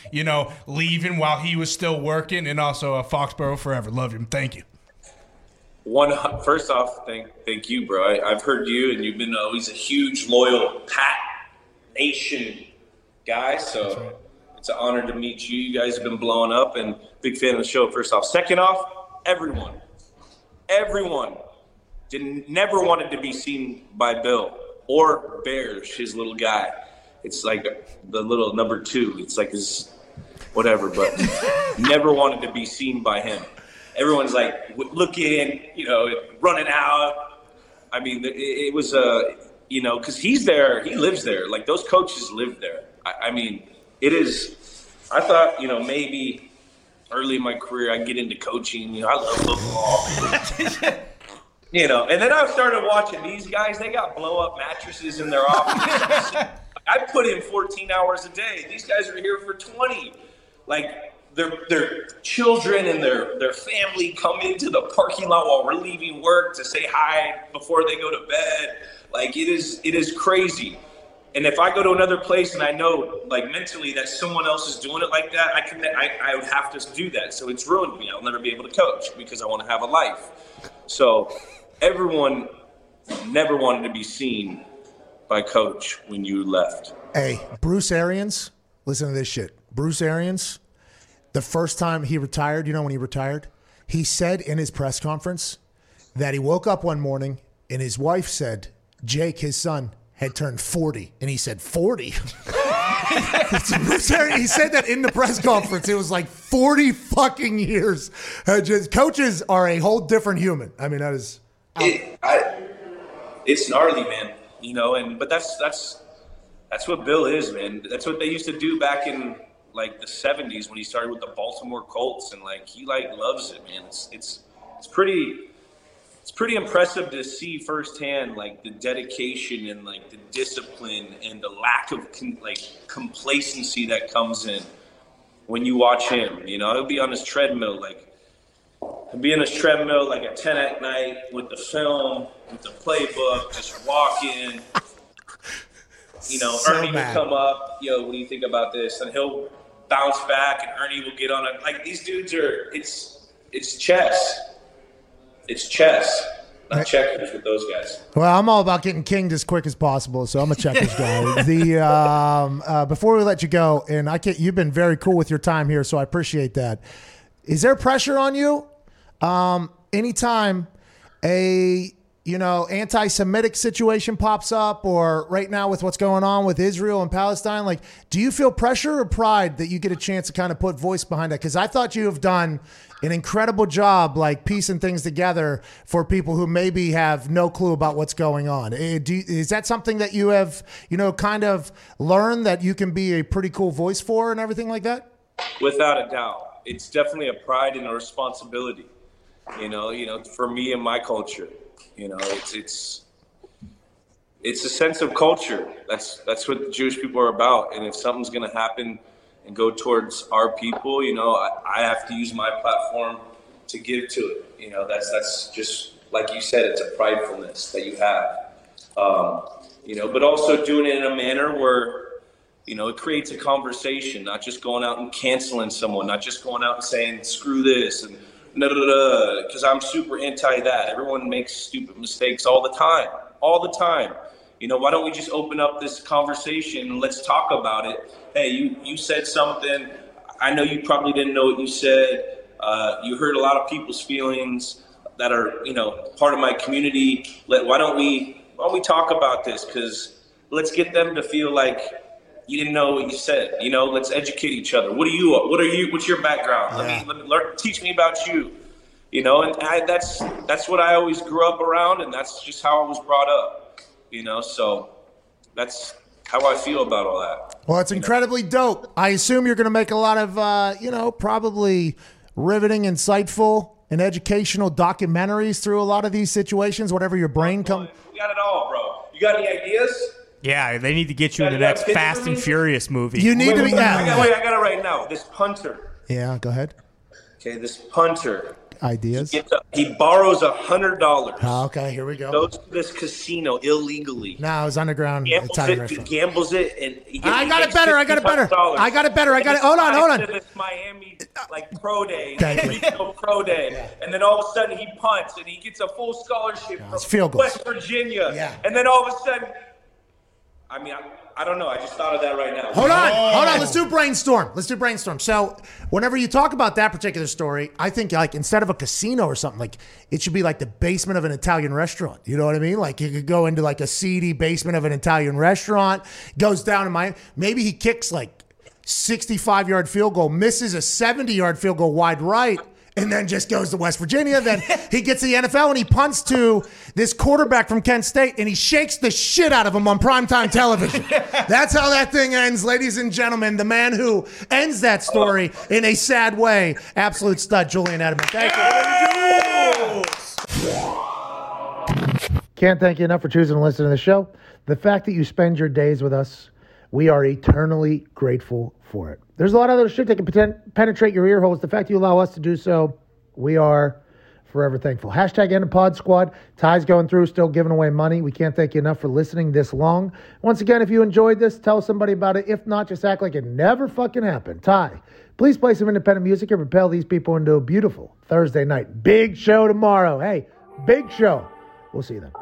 leaving while he was still working? And also Foxborough forever. Love him. Thank you. First off, thank you, bro. I've heard you, and you've been always a huge, loyal Pat Nation guy. So right. It's an honor to meet you. You guys have been blowing up, and big fan of the show, first off. Second off, everyone never wanted to be seen by Bill or Bears, his little guy. It's like the little number two. It's like his whatever, but never wanted to be seen by him. Everyone's like looking, running out. I mean, it was, because he's there. He lives there. Like those coaches live there. I mean, it is. I thought, maybe early in my career I'd get into coaching. I love football. And then I started watching these guys. They got blow-up mattresses in their office. I put in 14 hours a day. These guys are here for 20. Like, their children and their family come into the parking lot while we're leaving work to say hi before they go to bed. Like it is crazy. And if I go to another place and I know like mentally that someone else is doing it like that, I would have to do that. So it's ruined me. I'll never be able to coach because I want to have a life. So everyone never wanted to be seen by coach when you left. Hey, Bruce Arians, listen to this shit. Bruce Arians. The first time he retired, when he retired, he said in his press conference that he woke up one morning and his wife said Jake, his son, had turned 40. And he said, 40? He said that in the press conference. It was like 40 fucking years. Coaches are a whole different human. I mean, that is... It's gnarly, man. But that's what Bill is, man. That's what they used to do back in... like the 70s when he started with the Baltimore Colts, and like he like loves it, man. It's pretty impressive to see firsthand like the dedication and like the discipline and the lack of complacency that comes in when you watch him. He'll be on his treadmill at 10 at night with the film, with the playbook, just walking. Ernie will come up, what do you think about this? And he'll bounce back, and Ernie will get on it. Like these dudes are, it's chess. It's chess, not checkers with those guys. Well, I'm all about getting kinged as quick as possible, so I'm a checkers guy. Before we let you go, and you've been very cool with your time here, so I appreciate that. Is there pressure on you? Anytime a anti-Semitic situation pops up, or right now with what's going on with Israel and Palestine, like, do you feel pressure or pride that you get a chance to kind of put voice behind that? Because I thought you have done an incredible job, like piecing things together for people who maybe have no clue about what's going on. Is that something that you have, kind of learned that you can be a pretty cool voice for and everything like that? Without a doubt. It's definitely a pride and a responsibility, for me and my culture. You know, it's a sense of culture. That's what the Jewish people are about. And if something's going to happen and go towards our people, you know, I have to use my platform to give to it. You know, that's just, like you said, it's a pridefulness that you have. You know, but also doing it in a manner where, you know, it creates a conversation, not just going out and canceling someone, not just going out and saying, screw this and because I'm super anti that. Everyone makes stupid mistakes all the time. You know, why don't we just open up this conversation and let's talk about it? Hey, you said something. I know you probably didn't know what you said. You hurt a lot of people's feelings that are, you know, part of my community. Why don't we talk about this? Because let's get them to feel like you didn't know what you said. You know, let's educate each other. What's your background? Yeah. Let me learn. Teach me about you. You know, and that's what I always grew up around, and that's just how I was brought up. You know, so that's how I feel about all that. Well, it's incredibly dope. I assume you're going to make a lot of, you know, probably riveting, insightful, and educational documentaries through a lot of these situations. Whatever your brain comes. We got it all, bro. You got any ideas? Yeah, they need to get you in the next Fast and Furious movie. You need to be that. I got it right now. This punter. Yeah, go ahead. Okay, this punter. Ideas. He borrows $100. Oh, okay, here we go. Goes to this casino illegally. No, it was underground. He gambles it, and he gets, I got it better. Hold on. This Miami pro day, pro day, yeah. And then all of a sudden he punts, and he gets a full scholarship from West Virginia, yeah. And then all of a sudden. I mean, I don't know. I just thought of that right now. Hold on. Let's do brainstorm. So whenever you talk about that particular story, I think like instead of a casino or something, like it should be like the basement of an Italian restaurant. You know what I mean? Like you could go into like a seedy basement of an Italian restaurant, goes down in Miami. Maybe he kicks like 65-yard field goal, misses a 70-yard field goal wide right. And then just goes to West Virginia. Then he gets to the NFL and he punts to this quarterback from Kent State and he shakes the shit out of him on primetime television. That's how that thing ends, ladies and gentlemen. The man who ends that story in a sad way, absolute stud, Julian Edelman. Thank you. Can't thank you enough for choosing to listen to the show. The fact that you spend your days with us, we are eternally grateful for it. There's a lot of other shit that can penetrate your ear holes. The fact that you allow us to do so, we are forever thankful. #EndPodSquad. Ty's going through, still giving away money. We can't thank you enough for listening this long. Once again, if you enjoyed this, tell somebody about it. If not, just act like it never fucking happened. Ty, please play some independent music and propel these people into a beautiful Thursday night. Big show tomorrow. Hey, big show. We'll see you then.